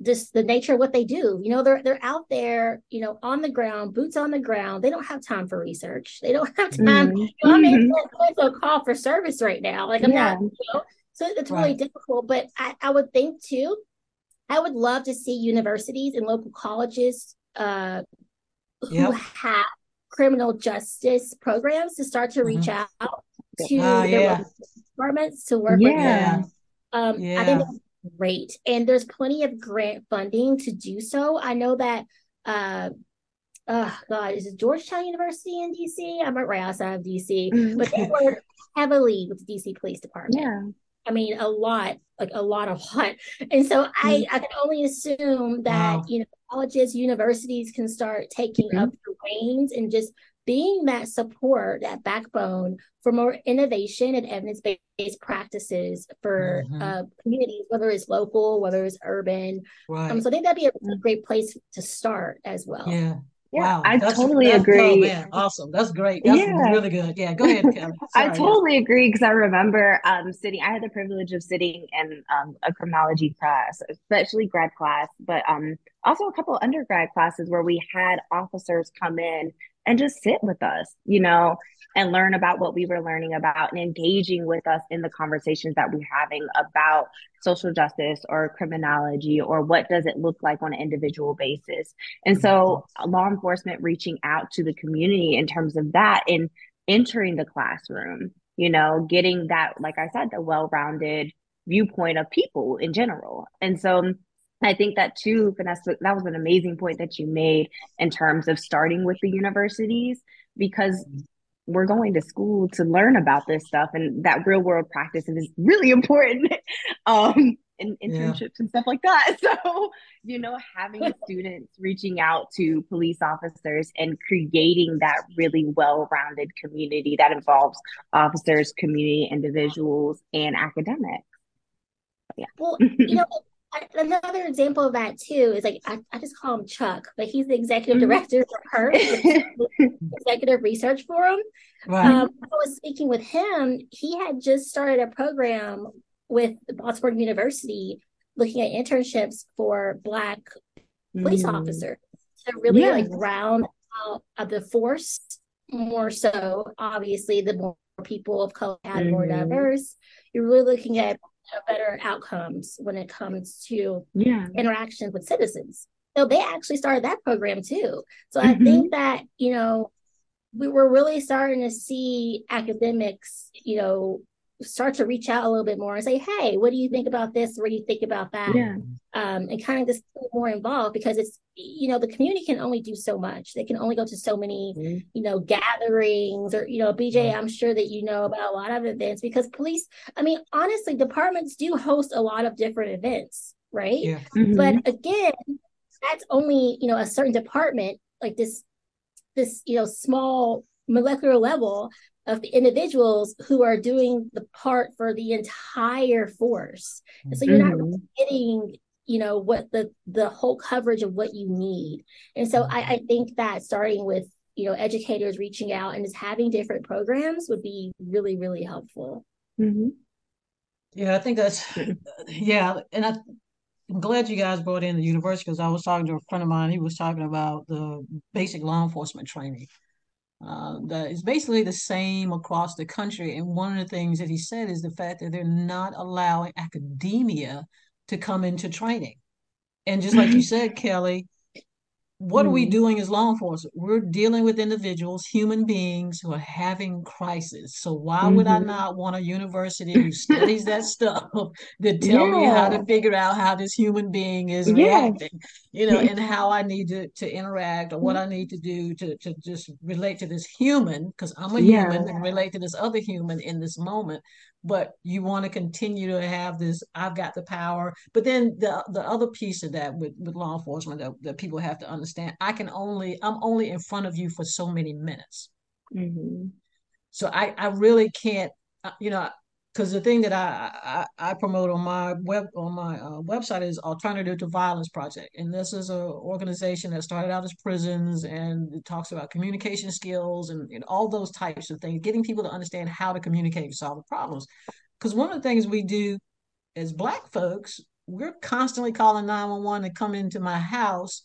just the nature of what they do. You know, they're out there, you know, on the ground, boots on the ground. They don't have time for research. They don't have time. You know, I mean, it's a call for service right now. Like I'm not, you know, so it's really difficult. But I would think too, I would love to see universities and local colleges who have criminal justice programs to start to reach out to their departments to work with them. I think that's great. And there's plenty of grant funding to do so. I know that, is it Georgetown University in DC? I'm right outside of DC, but they work heavily with the DC Police Department. I mean, a lot. And so I can only assume that, you know, colleges, universities can start taking up the reins and just being that support, that backbone for more innovation and evidence-based practices for communities, whether it's local, whether it's urban. So I think that'd be a great place to start as well. Wow, I totally agree. Oh, man, awesome. That's great. That's really good. Yeah, go ahead, Kelly. I totally agree, because I remember I had the privilege of sitting in a criminology class, especially grad class, but also a couple of undergrad classes where we had officers come in and just sit with us, you know, and learn about what we were learning about, and engaging with us in the conversations that we're having about social justice or criminology, or what does it look like on an individual basis. And so law enforcement reaching out to the community in terms of that, and entering the classroom, you know, getting that, like I said, the well-rounded viewpoint of people in general. And so I think that too, Vanessa, that was an amazing point that you made in terms of starting with the universities, because we're going to school to learn about this stuff, and that real world practice is really important in internships and stuff like that. So, you know, having students reaching out to police officers and creating that really well-rounded community that involves officers, community, individuals, and academics. Well, you know, another example of that too is like I just call him Chuck, but he's the executive director for her executive research forum. I was speaking with him. He had just started a program with Boston University looking at internships for Black police officers to really like round out of the force more so. Obviously, the more people of color, more diverse, you're really looking at better outcomes when it comes to interactions with citizens. So they actually started that program too. So I think that, you know, we were really starting to see academics, you know, start to reach out a little bit more and say, hey, what do you think about this? What do you think about that? Yeah. And kind of just get more involved, because it's, you know, the community can only do so much. They can only go to so many, you know, gatherings, or, you know, BJ, I'm sure that you know about a lot of events, because police, I mean, honestly, departments do host a lot of different events, right? Yeah. But again, that's only, you know, a certain department, like this, you know, small molecular level of the individuals who are doing the part for the entire force. And so you're not really getting, you know, what the whole coverage of what you need. And so I think that starting with, you know, educators reaching out and just having different programs would be really, really helpful. Yeah, I think that's, And I'm glad you guys brought in the university, because I was talking to a friend of mine. He was talking about the basic law enforcement training. That is basically the same across the country. And one of the things that he said is the fact that they're not allowing academia to come into training. And just like you said, Kelly, what are we doing as law enforcement? We're dealing with individuals, human beings who are having crises. So why would I not want a university who studies that stuff to tell me how to figure out how this human being is reacting, you know, and how I need to interact, or what I need to do to just relate to this human, because I'm a human and relate to this other human in this moment. But you want to continue to have this, I've got the power. But then the other piece of that with law enforcement that people have to understand, I'm only in front of you for so many minutes. So I really can't, you know, because the thing that I promote on my website is Alternative to Violence Project. And this is an organization that started out as prisons, and it talks about communication skills and all those types of things, getting people to understand how to communicate and solve the problems. Because one of the things we do as Black folks, we're constantly calling 911 to come into my house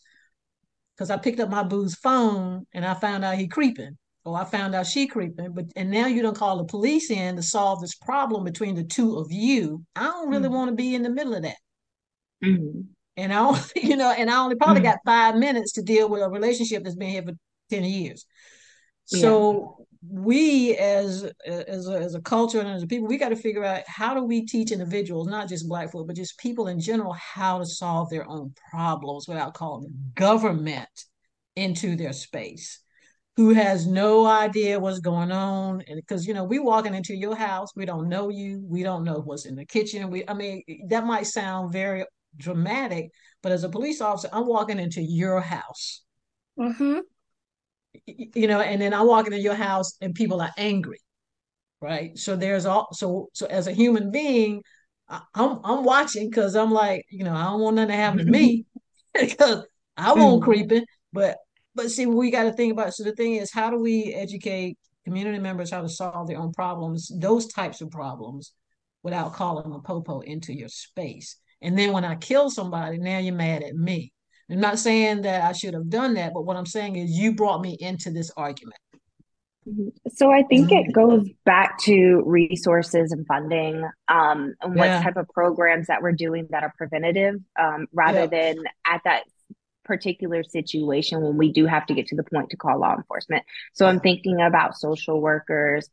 because I picked up my boo's phone and I found out he creeping. Oh, I found out she creeping, and now you don't call the police in to solve this problem between the two of you. I don't really want to be in the middle of that. And I only probably got 5 minutes to deal with a relationship that's been here for 10 years. So we as a culture and as a people, we got to figure out, how do we teach individuals, not just Black folk, but just people in general, how to solve their own problems without calling government into their space, who has no idea what's going on. And because, you know, we walking into your house, we don't know you, we don't know what's in the kitchen. That might sound very dramatic, but as a police officer, I'm walking into your house. You know, and then I'm walking into your house and people are angry, right? So so as a human being, I'm watching, because I'm like, you know, I don't want nothing to happen to me because I won't creeping, But see, we got to think about it. So the thing is, how do we educate community members how to solve their own problems, those types of problems, without calling a popo into your space? And then when I kill somebody, now you're mad at me. I'm not saying that I should have done that, but what I'm saying is you brought me into this argument. So I think it goes back to resources and funding, and what type of programs that we're doing that are preventative, rather than at that particular situation when we do have to get to the point to call law enforcement. So I'm thinking about social workers,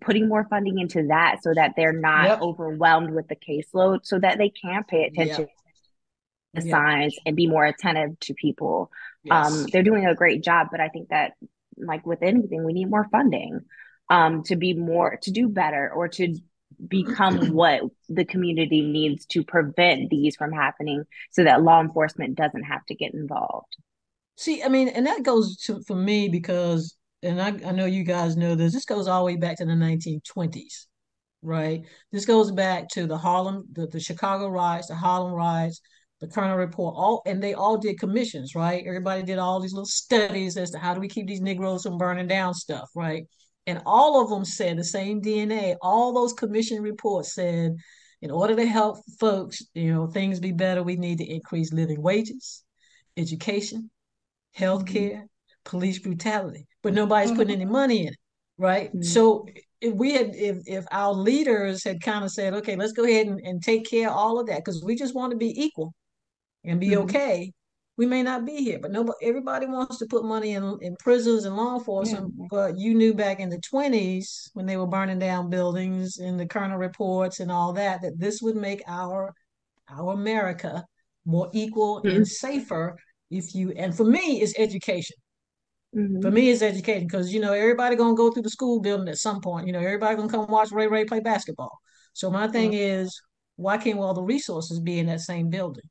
putting more funding into that so that they're not overwhelmed with the caseload, so that they can pay attention to the signs and be more attentive to people. They're doing a great job, but I think that, like with anything, we need more funding to do better, or to become what the community needs to prevent these from happening, so that law enforcement doesn't have to get involved. See, I mean, and that goes to, for me, because, and I know you guys know this goes all the way back to the 1920s, right? This goes back to the Harlem, the Chicago riots, the Harlem riots, the Kerner report, and they all did commissions, right? Everybody did all these little studies as to how do we keep these Negroes from burning down stuff, right? And all of them said the same DNA. All those commission reports said, in order to help folks, you know, things be better, we need to increase living wages, education, healthcare, police brutality. But nobody's putting any money in it, right? So if our leaders had kind of said, okay, let's go ahead and take care of all of that, because we just want to be equal and be okay, we may not be here. But nobody, everybody wants to put money in prisons and law enforcement, but you knew back in the 20s when they were burning down buildings in the Kerner reports and all that, that this would make our America more equal and safer if you, and for me, it's education. For me, it's education, because, you know, everybody going to go through the school building at some point. You know, everybody going to come watch Ray Ray play basketball. So my thing is, why can't all the resources be in that same building?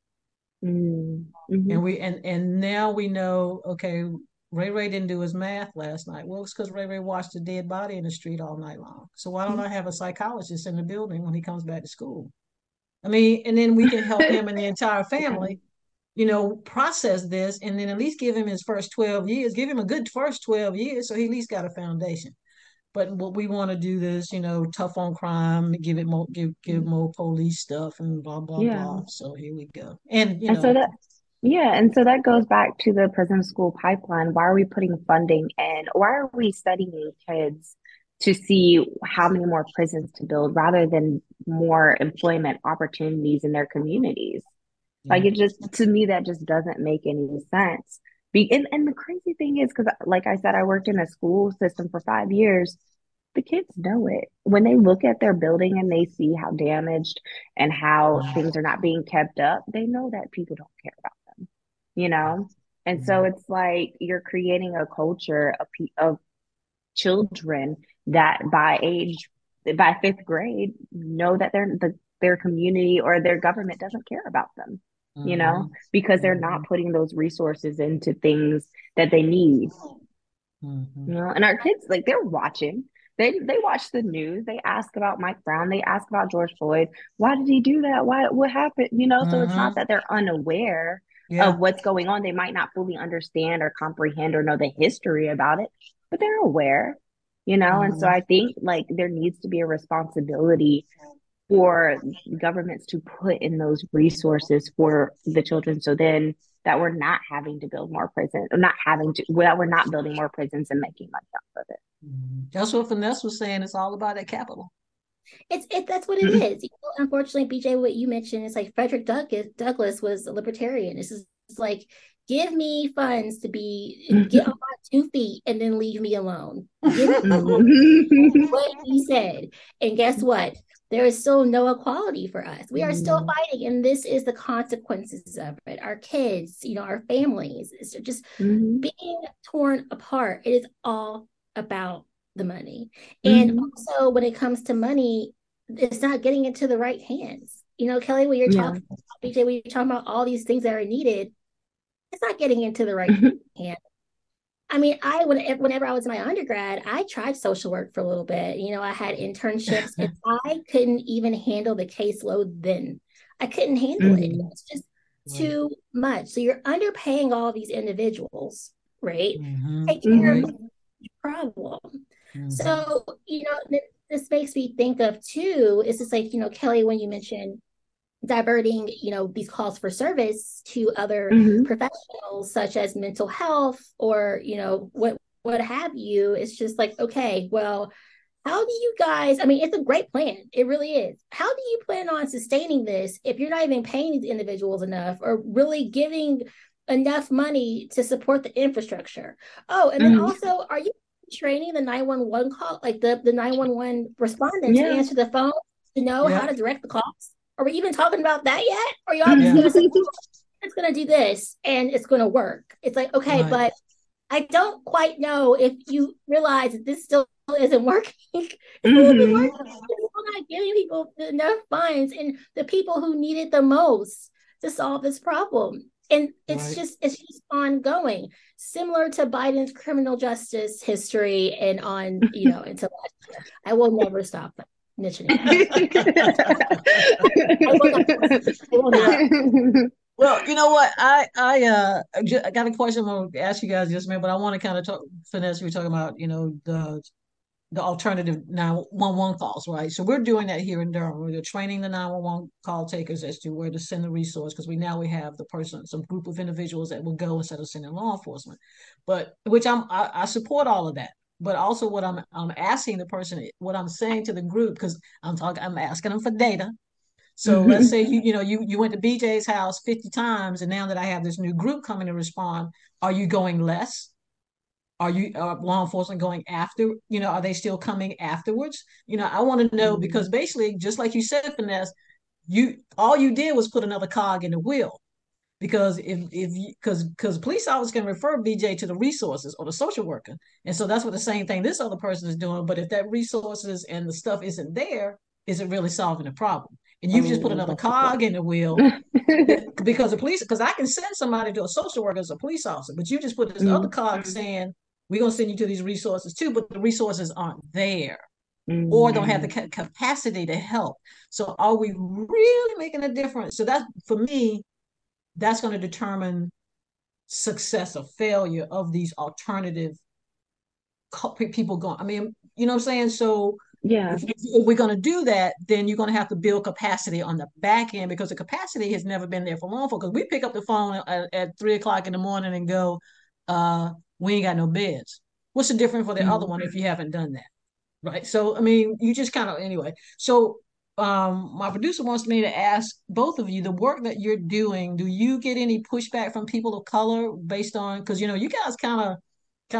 And we and now we know, okay, Ray Ray didn't do his math last night. Well, it's because Ray Ray watched a dead body in the street all night long. So why don't I have a psychologist in the building when he comes back to school? I mean, and then we can help him and the entire family, you know, process this, and then at least give him his first 12 years, give him a good first 12 years so he at least got a foundation. But what we want to do is, you know, tough on crime, give it more, give more police stuff and blah, blah, blah. So here we go. And, you know. And so that, and so that goes back to the prison school pipeline. Why are we putting funding in? Why are we studying kids to see how many more prisons to build rather than more employment opportunities in their communities? Like, it just, to me, that just doesn't make any sense. And the crazy thing is, because like I said, I worked in a school system for 5 years. The kids know it. When they look at their building and they see how damaged and how things are not being kept up, they know that people don't care about them, you know? And so it's like you're creating a culture of children that by fifth grade know that their community or their government doesn't care about them. You know, because they're not putting those resources into things that they need. You know, and our kids, like, they're watching. They watch the news. They ask about Mike Brown. They ask about George Floyd. Why did he do that? What happened? You know, so it's not that they're unaware of what's going on. They might not fully understand or comprehend or know the history about it, but they're aware, you know. And so I think, like, there needs to be a responsibility for governments to put in those resources for the children, so then that we're not having to build more prisons, or not having to, well, we're not building more prisons and making money off of it. That's what Finesse was saying. It's all about that capital. That's what it is. You know, unfortunately, BJ, what you mentioned, it's like Frederick Douglass was a libertarian. This is like, give me funds to get on my 2 feet and then leave me alone. What he said. And guess what? There is still no equality for us. We are still fighting, and this is the consequences of it. Our kids, you know, our families, it's just being torn apart. It is all about the money. And also, when it comes to money, it's not getting into the right hands. You know, Kelly, when you're talking about, BJ, when you're talking about all these things that are needed, it's not getting into the right hands. I mean, whenever I was in my undergrad, I tried social work for a little bit. You know, I had internships, and I couldn't even handle the caseload then. I couldn't handle it. It's just too much. So you're underpaying all these individuals, right? Take care of the problem. So, you know, this makes me think of, too, it's just like, you know, Kelly, when you mentioned diverting, you know, these calls for service to other professionals, such as mental health or, you know, what have you. It's just like, okay, well, how do you guys, I mean, it's a great plan. It really is. How do you plan on sustaining this if you're not even paying these individuals enough or really giving enough money to support the infrastructure? Oh, and then also, are you training the 911 call, like the 911 respondents to answer the phone, to know how to direct the calls? Are we even talking about that yet? Or y'all just going to say, it's going to do this and it's going to work? It's like, okay, but I don't quite know if you realize that this still isn't working. It's not giving people enough funds and the people who need it the most to solve this problem. And it's just ongoing, similar to Biden's criminal justice history and on, you know, until I will never stop that. Well, you know what? I got a question I'm going to ask you guys just a minute, but I want to kind of talk, Finesse, we're talking about, you know, the alternative 911 calls, right? So we're doing that here in Durham. We're training the 911 call takers as to where to send the resource, because we have the person, some group of individuals that will go instead of sending law enforcement, but which I support all of that. but also what I'm asking the person, what I'm saying to the group, because I'm asking them for data. So let's say you went to BJ's house 50 times, and now that I have this new group coming to respond, are you going less? Are law enforcement going after? Are they still coming afterwards? I want to know, because basically, just like you said, Finesse, all you did was put another cog in the wheel, because because police officers can refer BJ to the resources or the social worker, and so that's what the same thing this other person is doing. But if that resources and the stuff isn't there, is it really solving the problem? And you've just put another cog in the wheel because I can send somebody to a social worker as a police officer, but you just put this other cog saying, we're going to send you to these resources too, but the resources aren't there or don't have the capacity to help. So are we really making a difference? So that's, for me, that's going to determine success or failure of these alternative people going. I mean, you know what I'm saying? So yeah, if we're going to do that, then you're going to have to build capacity on the back end, because the capacity has never been there for law enforcement. Because we pick up the phone at 3 o'clock in the morning and go, we ain't got no beds. What's the difference for the other one if you haven't done that? Right. So, I mean, you just kind of, anyway. So my producer wants me to ask both of you, the work that you're doing, do you get any pushback from people of color based on, because, you guys kind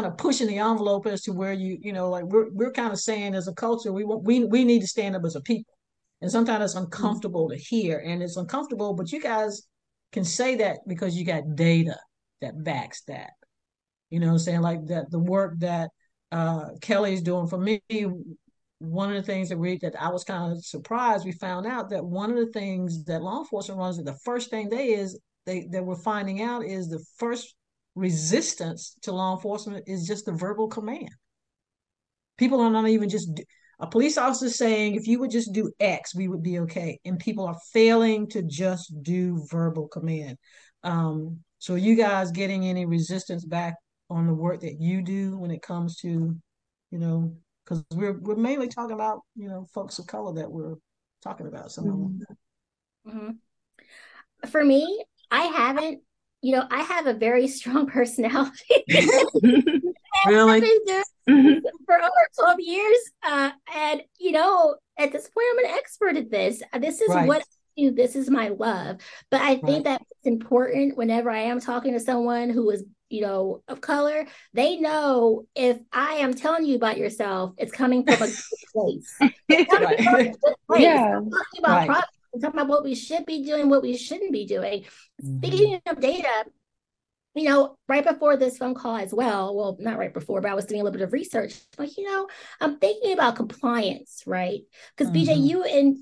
of pushing the envelope as to where we're kind of saying as a culture, we need to stand up as a people. And sometimes it's uncomfortable to hear, and it's uncomfortable, but you guys can say that because you got data that backs that. You know what I'm saying? Like that, the work that Kelly is doing, for me, one of the things that I was kind of surprised, we found out that one of the things that law enforcement runs with, the first thing that we're finding out is the first resistance to law enforcement is just the verbal command. People are not even just a police officer saying, if you would just do X, we would be okay. And people are failing to just do verbal command. So are you guys getting any resistance back on the work that you do when it comes to, because we're mainly talking about, folks of color that we're talking about. For me, I haven't. I have a very strong personality. Really? I've been doing this for over 12 years. And, at this point, I'm an expert at this. This is right. What I do. This is my love. But I think that it's important whenever I am talking to someone who is, of color, they know if I am telling you about yourself, it's coming from a good place. It's coming from a good place. Yeah. I'm talking about problems. We're talking about what we should be doing, what we shouldn't be doing. Speaking of data, right before this phone call as well, not right before, but I was doing a little bit of research. But, I'm thinking about compliance, right? Because BJ, you and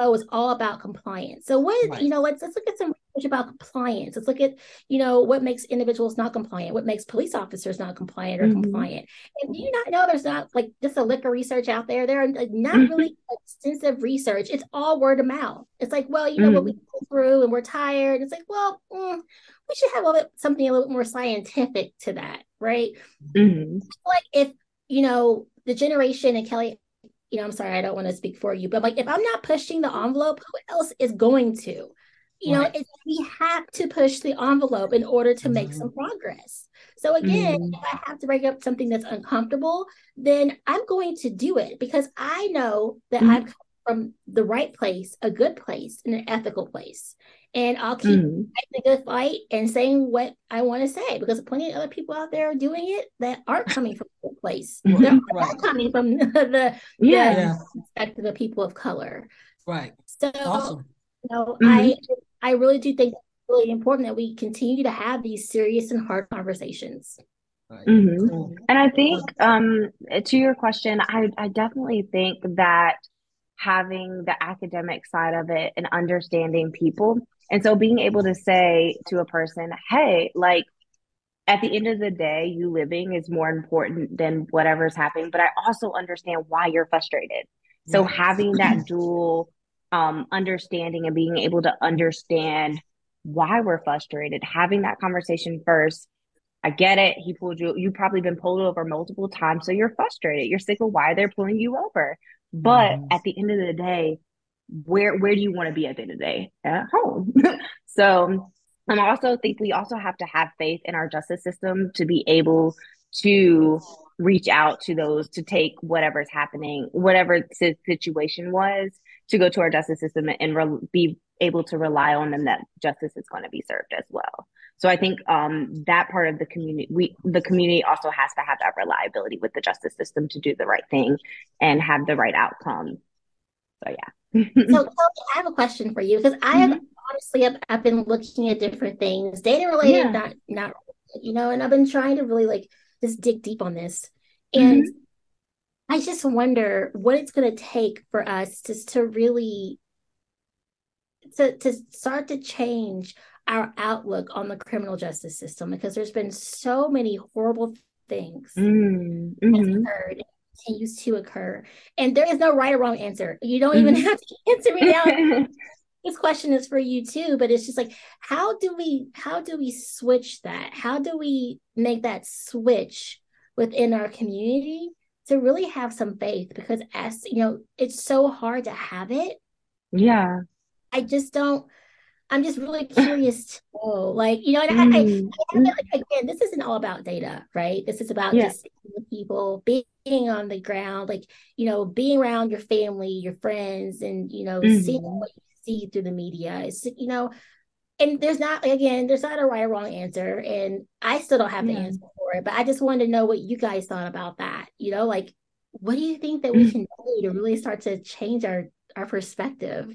5.0 is all about compliance. So what, let's look at some research about compliance. Let's look at, what makes individuals not compliant, what makes police officers not compliant or compliant. And do you not know there's not like just a lick of research out there? There are not really extensive research. It's all word of mouth. It's like, well, what we go through and we're tired. It's like, well, we should have something a little bit more scientific to that, right? Like if, the generation, and Kelly, I'm sorry, I don't want to speak for you, but like if I'm not pushing the envelope, who else is going to? We have to push the envelope in order to make some progress. So again, if I have to break up something that's uncomfortable, then I'm going to do it because I know that I've come from the right place, a good place, and an ethical place. And I'll keep fighting the good fight and saying what I want to say, because plenty of other people out there are doing it that aren't coming from a good place. They're not coming from the perspective of people of color. Right. So, awesome. I really do think it's really important that we continue to have these serious and hard conversations. Right. Cool. And I think to your question, I definitely think that having the academic side of it and understanding people. And so being able to say to a person, hey, like at the end of the day, you living is more important than whatever's happening, but I also understand why you're frustrated. So having that dual understanding and being able to understand why we're frustrated, having that conversation first, I get it. He pulled you. You've probably been pulled over multiple times. So you're frustrated. You're sick of why they're pulling you over. But at the end of the day, where do you want to be at the end of the day? At home. So I also think we also have to have faith in our justice system to be able to reach out to those to take whatever's happening, whatever the situation was, to go to our justice system and be able to rely on them that justice is going to be served as well. So I think that part of the community, the community also has to have that reliability with the justice system to do the right thing and have the right outcome. So yeah. So Kelly, I have a question for you, because I have honestly, I've been looking at different things, data related, not you know, and I've been trying to really like just dig deep on this. And I just wonder what it's going to take for us to really to start to change our outlook on the criminal justice system, because there's been so many horrible things that's occurred and continues to occur. And there is no right or wrong answer. You don't even have to answer me now. This question is for you too, but it's just like, how do we switch that? How do we make that switch within our community to really have some faith? Because as you know, it's so hard to have it. Yeah. I'm just really curious to know, like, you know, and I again, this isn't all about data, right? This is about just people being on the ground, like, you know, being around your family, your friends, and, you know, seeing what you see through the media. It's, you know, and there's not a right or wrong answer. And I still don't have the answer for it, but I just wanted to know what you guys thought about that. You know, like, what do you think that we can do to really start to change our perspective?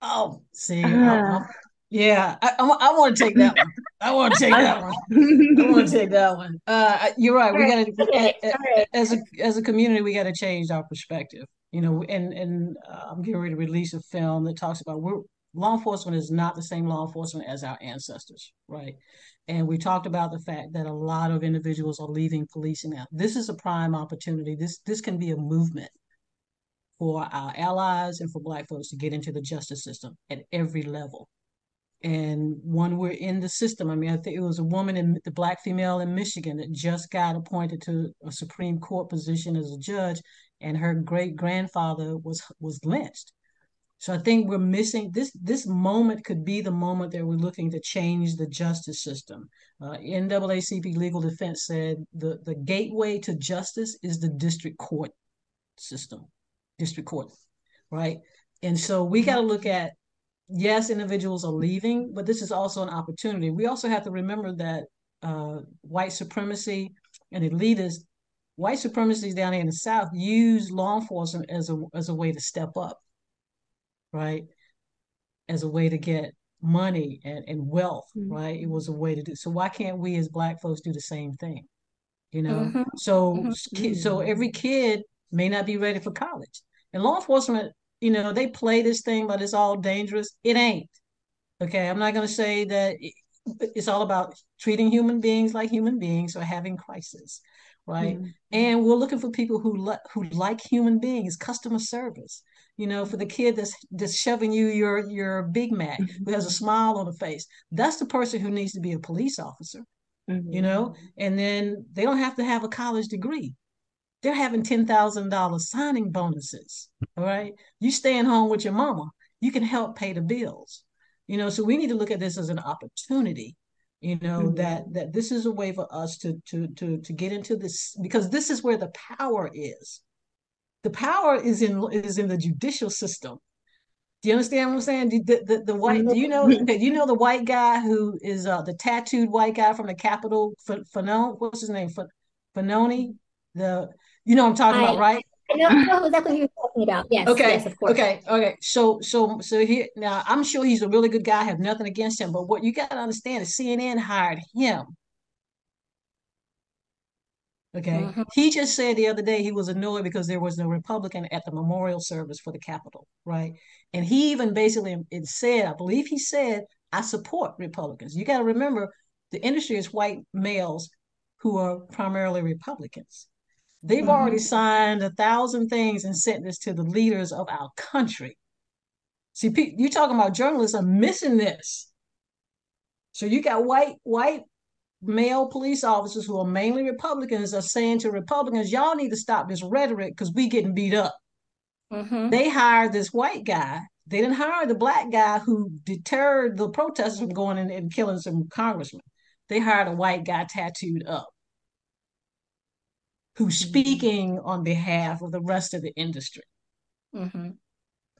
Oh, see, I want to take that one. You're right. As a community, we got to change our perspective. You know, and I'm getting ready to release a film that talks about law enforcement is not the same law enforcement as our ancestors, right? And we talked about the fact that a lot of individuals are leaving policing now. This is a prime opportunity. This can be a movement for our allies and for Black folks to get into the justice system at every level. And when we're in the system, I mean, I think it was a woman, the Black female in Michigan, that just got appointed to a Supreme Court position as a judge, and her great-grandfather was lynched. So I think we're missing, this moment could be the moment that we're looking to change the justice system. NAACP Legal Defense said the gateway to justice is the district court system. District court, right? And so we got to look at, yes, individuals are leaving, but this is also an opportunity. We also have to remember that white supremacy and elitists, white supremacists down here in the South use law enforcement as a way to step up, right? As a way to get money and wealth, right? It was a way to do. So why can't we as Black folks do the same thing? You know, so every kid may not be ready for college. And law enforcement, you know, they play this thing, but it's all dangerous. It ain't. Okay, I'm not going to say that it's all about treating human beings like human beings or having crisis, right? And we're looking for people who like human beings, customer service. You know, for the kid that's shoving you your Big Mac, who has a smile on the face, that's the person who needs to be a police officer, you know? And then they don't have to have a college degree. They're having $10,000 signing bonuses, all right? You staying home with your mama, you can help pay the bills, you know? So we need to look at this as an opportunity, you know, that this is a way for us to get into this, because this is where the power is. The power is in the judicial system. Do you understand what I'm saying? The white, do you know the white guy who is the tattooed white guy from the Capitol, what's his name, Fanoni? You know what I'm talking about, right? I know exactly what you're talking about. Yes. Okay. Yes, of course. Okay. So he, now I'm sure he's a really good guy. I have nothing against him, but what you got to understand is CNN hired him. Okay. He just said the other day he was annoyed because there was no Republican at the memorial service for the Capitol, right? And he even basically said, I believe he said, I support Republicans. You got to remember, the industry is white males who are primarily Republicans. They've already signed 1,000 things and sent this to the leaders of our country. See, you're talking about journalists are missing this. So you got white male police officers who are mainly Republicans are saying to Republicans, y'all need to stop this rhetoric because we getting beat up. They hired this white guy. They didn't hire the Black guy who deterred the protesters from going in and killing some congressmen. They hired a white guy tattooed up, who's speaking on behalf of the rest of the industry. Mm-hmm.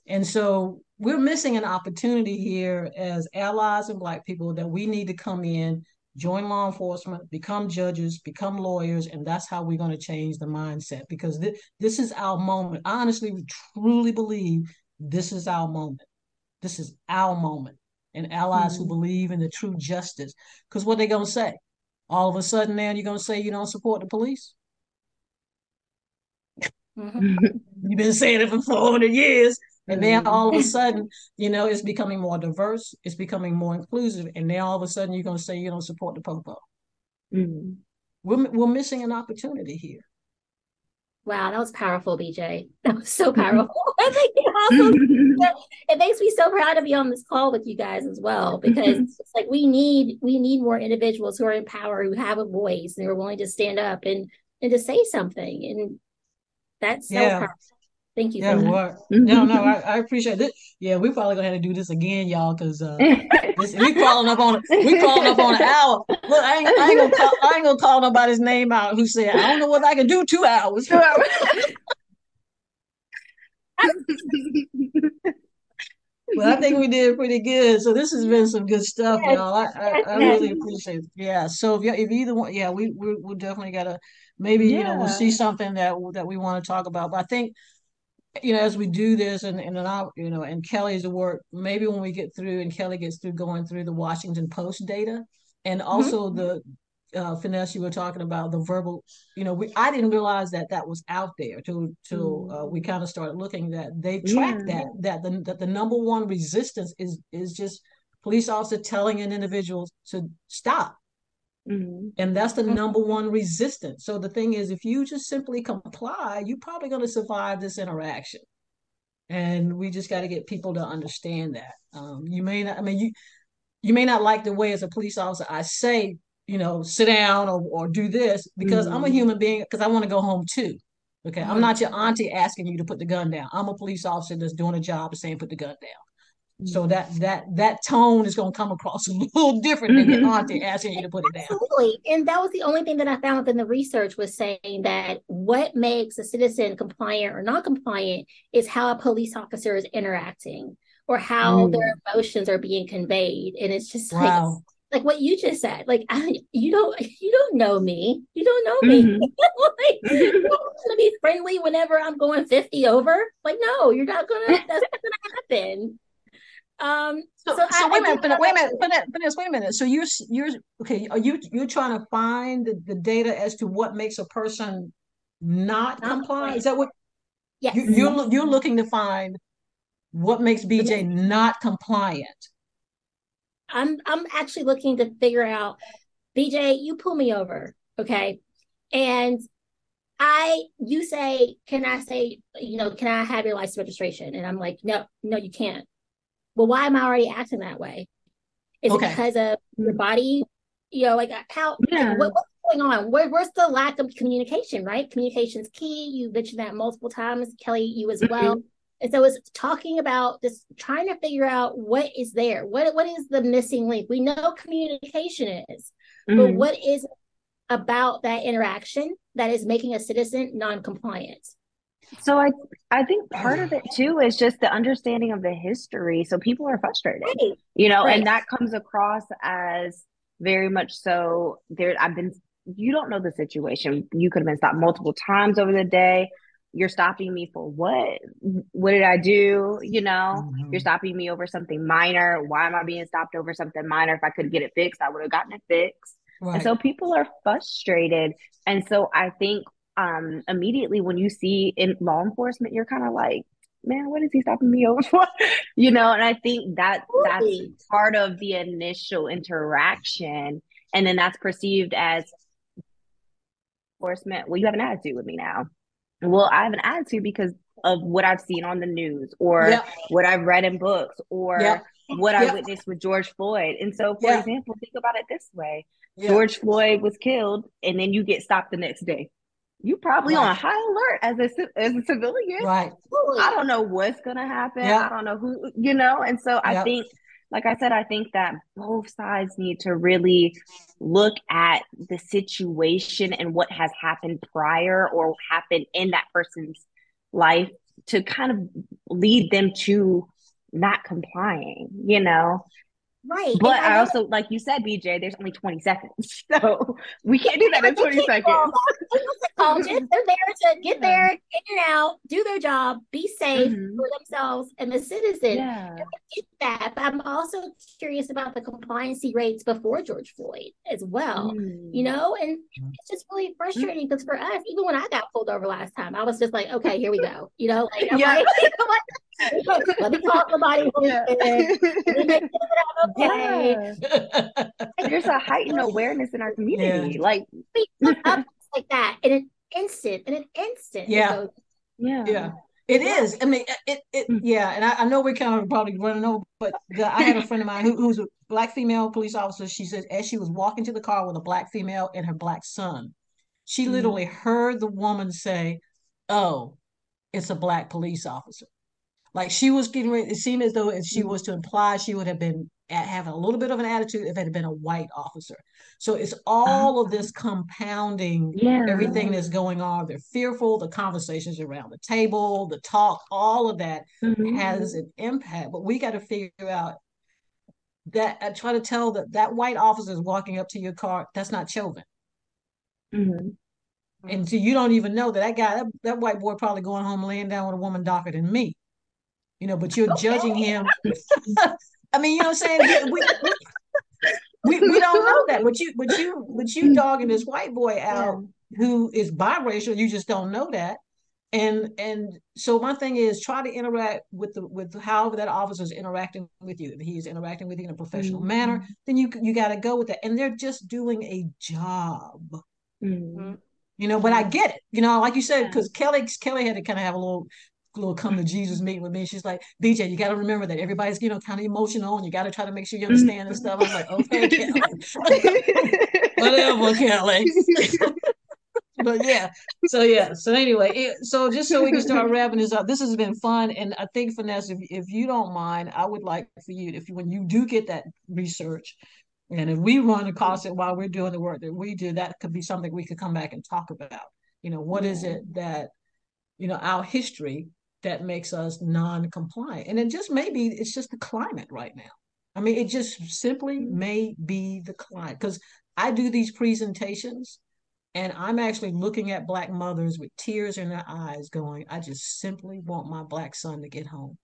And so we're missing an opportunity here as allies and Black people that we need to come in, join law enforcement, become judges, become lawyers, and that's how we're going to change the mindset, because this is our moment. I honestly truly believe this is our moment. This is our moment. And allies who believe in the true justice, because what are they going to say? All of a sudden now you're going to say you don't support the police? You've been saying it for 400 years. And then all of a sudden, you know, it's becoming more diverse. It's becoming more inclusive. And then all of a sudden you're going to say you don't support the popo. Mm-hmm. We're missing an opportunity here. Wow, that was powerful, BJ. That was so powerful. It makes me so proud to be on this call with you guys as well, because it's like we need more individuals who are in power, who have a voice, and who are willing to stand up and to say something. And that's so powerful. Thank you. I appreciate it. Yeah, we're probably gonna have to do this again, y'all, because we crawling up on an hour. Look, I ain't gonna call nobody's name out who said I don't know what I can do 2 hours. 2 hours. Well, I think we did pretty good. So this has been some good stuff, y'all. I really appreciate it. Yeah. So if either one, we definitely gotta you know, we'll see something that we want to talk about. But I think, you know, as we do this and Kelly's work, maybe when we get through and Kelly gets through going through the Washington Post data and also the Finesse, you were talking about the verbal, you know, I didn't realize that was out there till we kind of started looking that they tracked that the number one resistance is just police officer telling an individual to stop. Mm-hmm. And that's the number one resistance. So the thing is, if you just simply comply, you're probably going to survive this interaction. And we just got to get people to understand that. You may not like the way as a police officer I say, you know, sit down or do this, because I'm a human being, because I want to go home too. Okay. Mm-hmm. I'm not your auntie asking you to put the gun down. I'm a police officer that's doing a job and saying put the gun down. So that tone is going to come across a little different than your auntie asking you to put it down. Absolutely. And that was the only thing that I found within the research was saying that what makes a citizen compliant or not compliant is how a police officer is interacting or how their emotions are being conveyed. And it's just like what you just said, like, you don't know me. You don't know me. Like, you're not going to be friendly whenever I'm going 50 over. Like, no, you're not going to, that's not going to happen. So wait a minute. So you're okay. Are you trying to find the data as to what makes a person not compliant? Is that what? Yes. You're looking to find what makes BJ not compliant. I'm actually looking to figure out, BJ, you pull me over, okay, and you say, can I say, you know, can I have your license registration? And I'm like, no, you can't. Well, why am I already acting that way? Is it because of your body? You know, like how? Yeah. Like, what's going on? Where's the lack of communication? Right, communication's key. You mentioned that multiple times, Kelly. You as well. And so it's talking about just trying to figure out what is there. What is the missing link? We know communication is, but what is about that interaction that is making a citizen non-compliant? So I think part of it too is just the understanding of the history. So people are frustrated, you know, and that comes across as very much so. You don't know the situation. You could have been stopped multiple times over the day. You're stopping me for what? What did I do? You know, you're stopping me over something minor. Why am I being stopped over something minor? If I could get it fixed, I would have gotten it fixed. Right. And so people are frustrated. And so I think immediately when you see in law enforcement, you're kind of like, man, what is he stopping me over for? You know, and I think that's part of the initial interaction. And then that's perceived as enforcement. Well, you have an attitude with me now. Well, I have an attitude because of what I've seen on the news or what I've read in books or what I witnessed with George Floyd. And so, for example, think about it this way. Yeah. George Floyd was killed and then you get stopped the next day. You probably on high alert as a civilian. Right. I don't know what's going to happen. I don't know who, you know? And so I think like I said, I think that both sides need to really look at the situation and what has happened prior or happened in that person's life to kind of lead them to not complying, you know? Right. But I also, like you said, BJ, there's only 20 seconds. So we can't do that in 20 seconds. They're there to get there, in and out, do their job, be safe for themselves and the citizen. Yeah. I get that. But I'm also curious about the compliancy rates before George Floyd as well, you know? And it's just really frustrating because for us, even when I got pulled over last time, I was just like, okay, here we go. You know, like, I'm like, let me call somebody. Okay. There's a heightened awareness in our community. Like we put up like that in an instant. It is. I mean, it. And I know we're kind of probably running over, but I had a friend of mine who's a black female police officer. She said as she was walking to the car with a black female and her black son, she literally heard the woman say, "Oh, it's a black police officer." Like she was getting ready, it seemed as though if she was to imply she would have been having a little bit of an attitude if it had been a white officer. So it's all of this compounding, everything that's going on. They're fearful, the conversations around the table, the talk, all of that has an impact. But we got to figure out that, I try to tell that white officer is walking up to your car, that's not Chauvin. And so you don't even know that guy, that white boy probably going home laying down with a woman darker than me. You know, but you're judging him. I mean, you know what I'm saying? We don't know that. But you dogging this white boy out who is biracial, you just don't know that. And so my thing is try to interact with how that officer is interacting with you. If he's interacting with you in a professional manner, then you gotta go with that. And they're just doing a job. You know, but I get it, you know, like you said, because Kelly had to kind of have a little come to Jesus meeting with me. She's like, BJ, you got to remember that everybody's, you know, kind of emotional and you got to try to make sure you understand and stuff. I'm like, okay, Kelly. Whatever, Kelly. But yeah. So anyway, so just so we can start wrapping this up, this has been fun. And I think, Finesse, if you don't mind, I would like for you, when you do get that research, and if we run across it while we're doing the work that we do, that could be something we could come back and talk about. You know, what is it that, you know, our history that makes us non-compliant? And it just may be, it's just the climate right now. I mean, it just simply may be the climate. Because I do these presentations and I'm actually looking at Black mothers with tears in their eyes going, I just simply want my Black son to get home.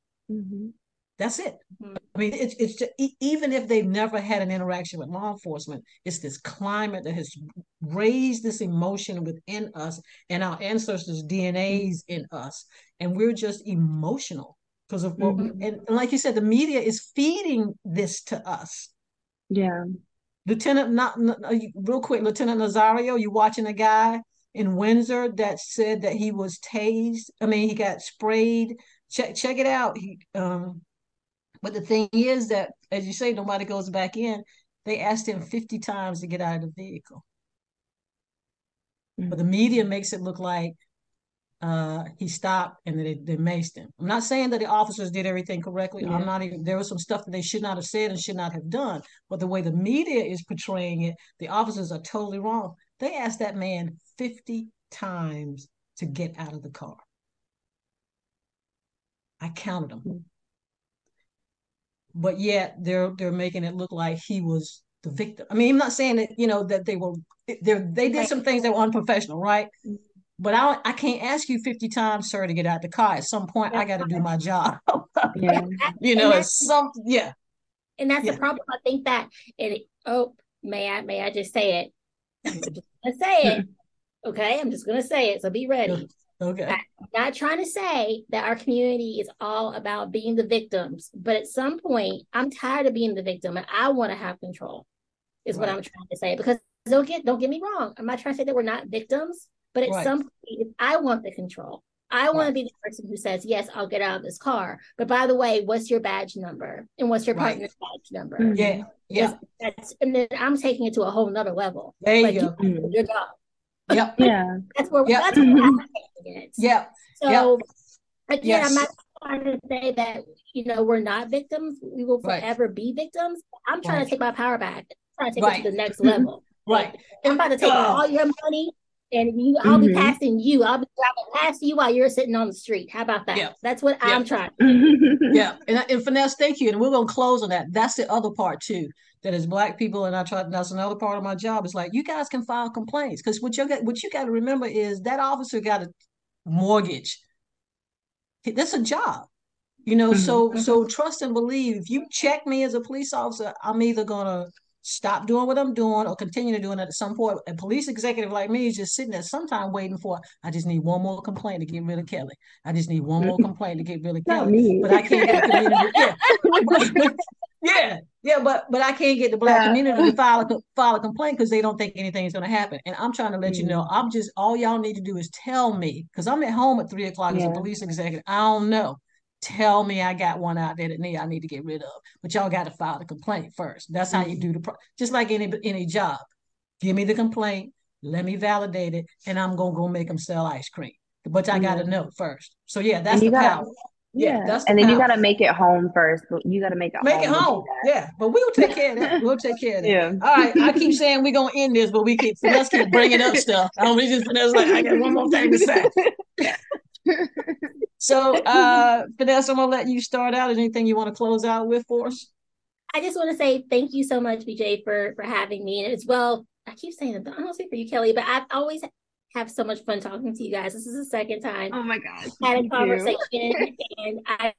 That's it. I mean, it's just, even if they've never had an interaction with law enforcement, it's this climate that has raised this emotion within us and our ancestors' DNA's in us. And we're just emotional because of what, and like you said, the media is feeding this to us. Yeah. Lieutenant Nazario, you watching a guy in Windsor that said that he was tased. I mean, he got sprayed. Check it out. But the thing is that, as you say, nobody goes back in. They asked him 50 times to get out of the vehicle. But the media makes it look like he stopped and they maced him. I'm not saying that the officers did everything correctly. Yeah. There was some stuff that they should not have said and should not have done. But the way the media is portraying it, the officers are totally wrong. They asked that man 50 times to get out of the car. I counted them. But yet they're making it look like he was the victim. I mean, I'm not saying that, you know, that they did some things that were unprofessional, right? But I can't ask you 50 times, sir, to get out the car. At some point, I got to do my job. You know, it's something. Yeah. And that's the problem. I think that, may I just say it? I'm just going to say it. Okay, I'm just going to say it. So be ready. Okay. I'm not trying to say that our community is all about being the victims, but at some point, I'm tired of being the victim and I want to have control, is what I'm trying to say. Because don't get me wrong. I'm not trying to say that we're not victims, but at some point, if I want the control. I want to be the person who says, yes, I'll get out of this car. But by the way, what's your badge number? And what's your partner's badge number? Yeah. Yeah. And then I'm taking it to a whole nother level. There you go. Your dog. Yep. Yeah. That's where we're at. So again, I'm not trying to say that, you know, we're not victims. We will forever be victims. I'm trying to take my power back. I'm trying to take it to the next level. Right. I'm about to take all your money, and you, I'll be passing you. I'll be driving past you while you're sitting on the street. How about that? Yeah. That's what I'm trying to do. And Finesse, thank you. And we're going to close on that. That's the other part, too. That is Black people, and I try. That's another part of my job. It's like, you guys can file complaints, because what you got to remember is that officer got a mortgage. That's a job, you know. So trust and believe. If you check me as a police officer, I'm either gonna stop doing what I'm doing or continue to doing it at some point. A police executive like me is just sitting there sometime waiting for, I just need one more complaint to get rid of Kelly. I just need one more complaint to get rid of Kelly. Me. But I can't get But I can't get the Black community to file a complaint because they don't think anything's going to happen. And I'm trying to let you know, I'm just, all y'all need to do is tell me, because I'm at home at 3 o'clock as a police executive. I don't know. Tell me I got one out there that I need to get rid of. But y'all got to file the complaint first. That's how you do the, just like any job. Give me the complaint, let me validate it, and I'm going to go make them sell ice cream. But I got to know first. So that's the power. You got to make it home first. You got to make it home. Yeah, but we'll take care of that. We'll take care of that. Yeah. All right. I keep saying we're gonna end this, but Finesse keep bringing up stuff. I got one more thing to say. So, Finesse, I'm gonna let you start out. Is anything you want to close out with for us? I just want to say thank you so much, BJ, for having me, and as well. I keep saying that, but I don't speak for you, Kelly, but I've always have so much fun talking to you guys. This is the second time. Oh my gosh. I had a conversation and I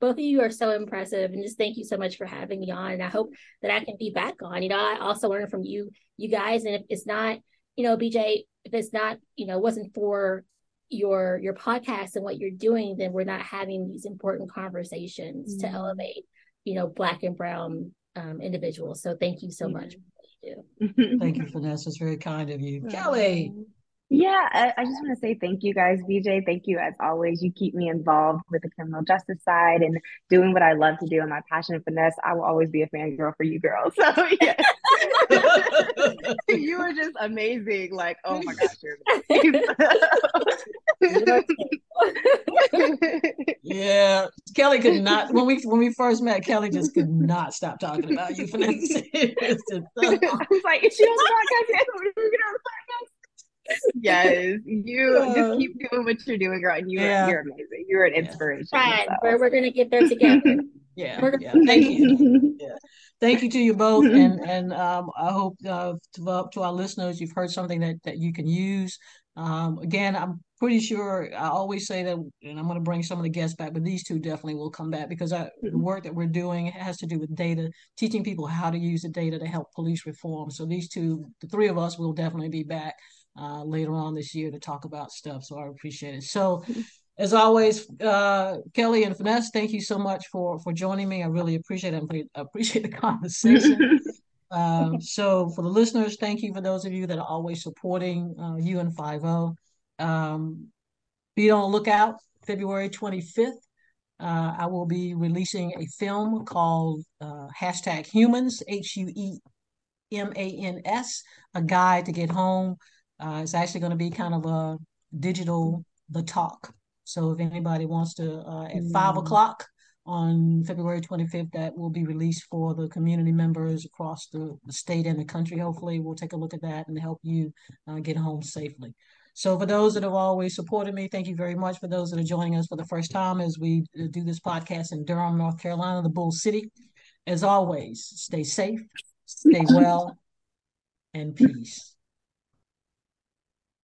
both of you are so impressive, and just thank you so much for having me on. And I hope that I can be back on. You know, I also learned from you guys. And if it's not, you know, BJ, if it's not, you know, wasn't for your podcast and what you're doing, then we're not having these important conversations to elevate, you know, Black and brown individuals. So thank you so much. Thank you, Finesse. It's very kind of you. Kelly. Yeah, I just want to say thank you guys, BJ. Thank you as always. You keep me involved with the criminal justice side and doing what I love to do and my passion. Finesse, I will always be a fangirl for you girls. So yes. You are just amazing. Like, oh my gosh, you're amazing. Yeah, Kelly could not. When we first met, Kelly just could not stop talking about you. Finesse. I was like, is she on the podcast? Yes, you just keep doing what you're doing, girl. And you're amazing. You're an inspiration. Right. So. We're going to get there together. Thank you. Thank you to you both. And I hope to our listeners, you've heard something that you can use. Again, I'm pretty sure I always say that, and I'm going to bring some of the guests back, but these two definitely will come back, because the work that we're doing has to do with data, teaching people how to use the data to help police reform. So the three of us will definitely be back later on this year to talk about stuff. So I appreciate it. So as always, Kelly and Finesse, thank you so much for joining me. I really appreciate it. I appreciate the conversation. So for the listeners, thank you for those of you that are always supporting UN5-0. Be on the lookout. February 25th, I will be releasing a film called #Humans, HUEMANS, A Guide to Get Home. It's actually going to be kind of a digital The Talk. So if anybody wants to, at 5 o'clock on February 25th, that will be released for the community members across the state and the country. Hopefully we'll take a look at that and help you get home safely. So for those that have always supported me, thank you very much. For those that are joining us for the first time as we do this podcast in Durham, North Carolina, the Bull City, as always, stay safe, stay well, and peace.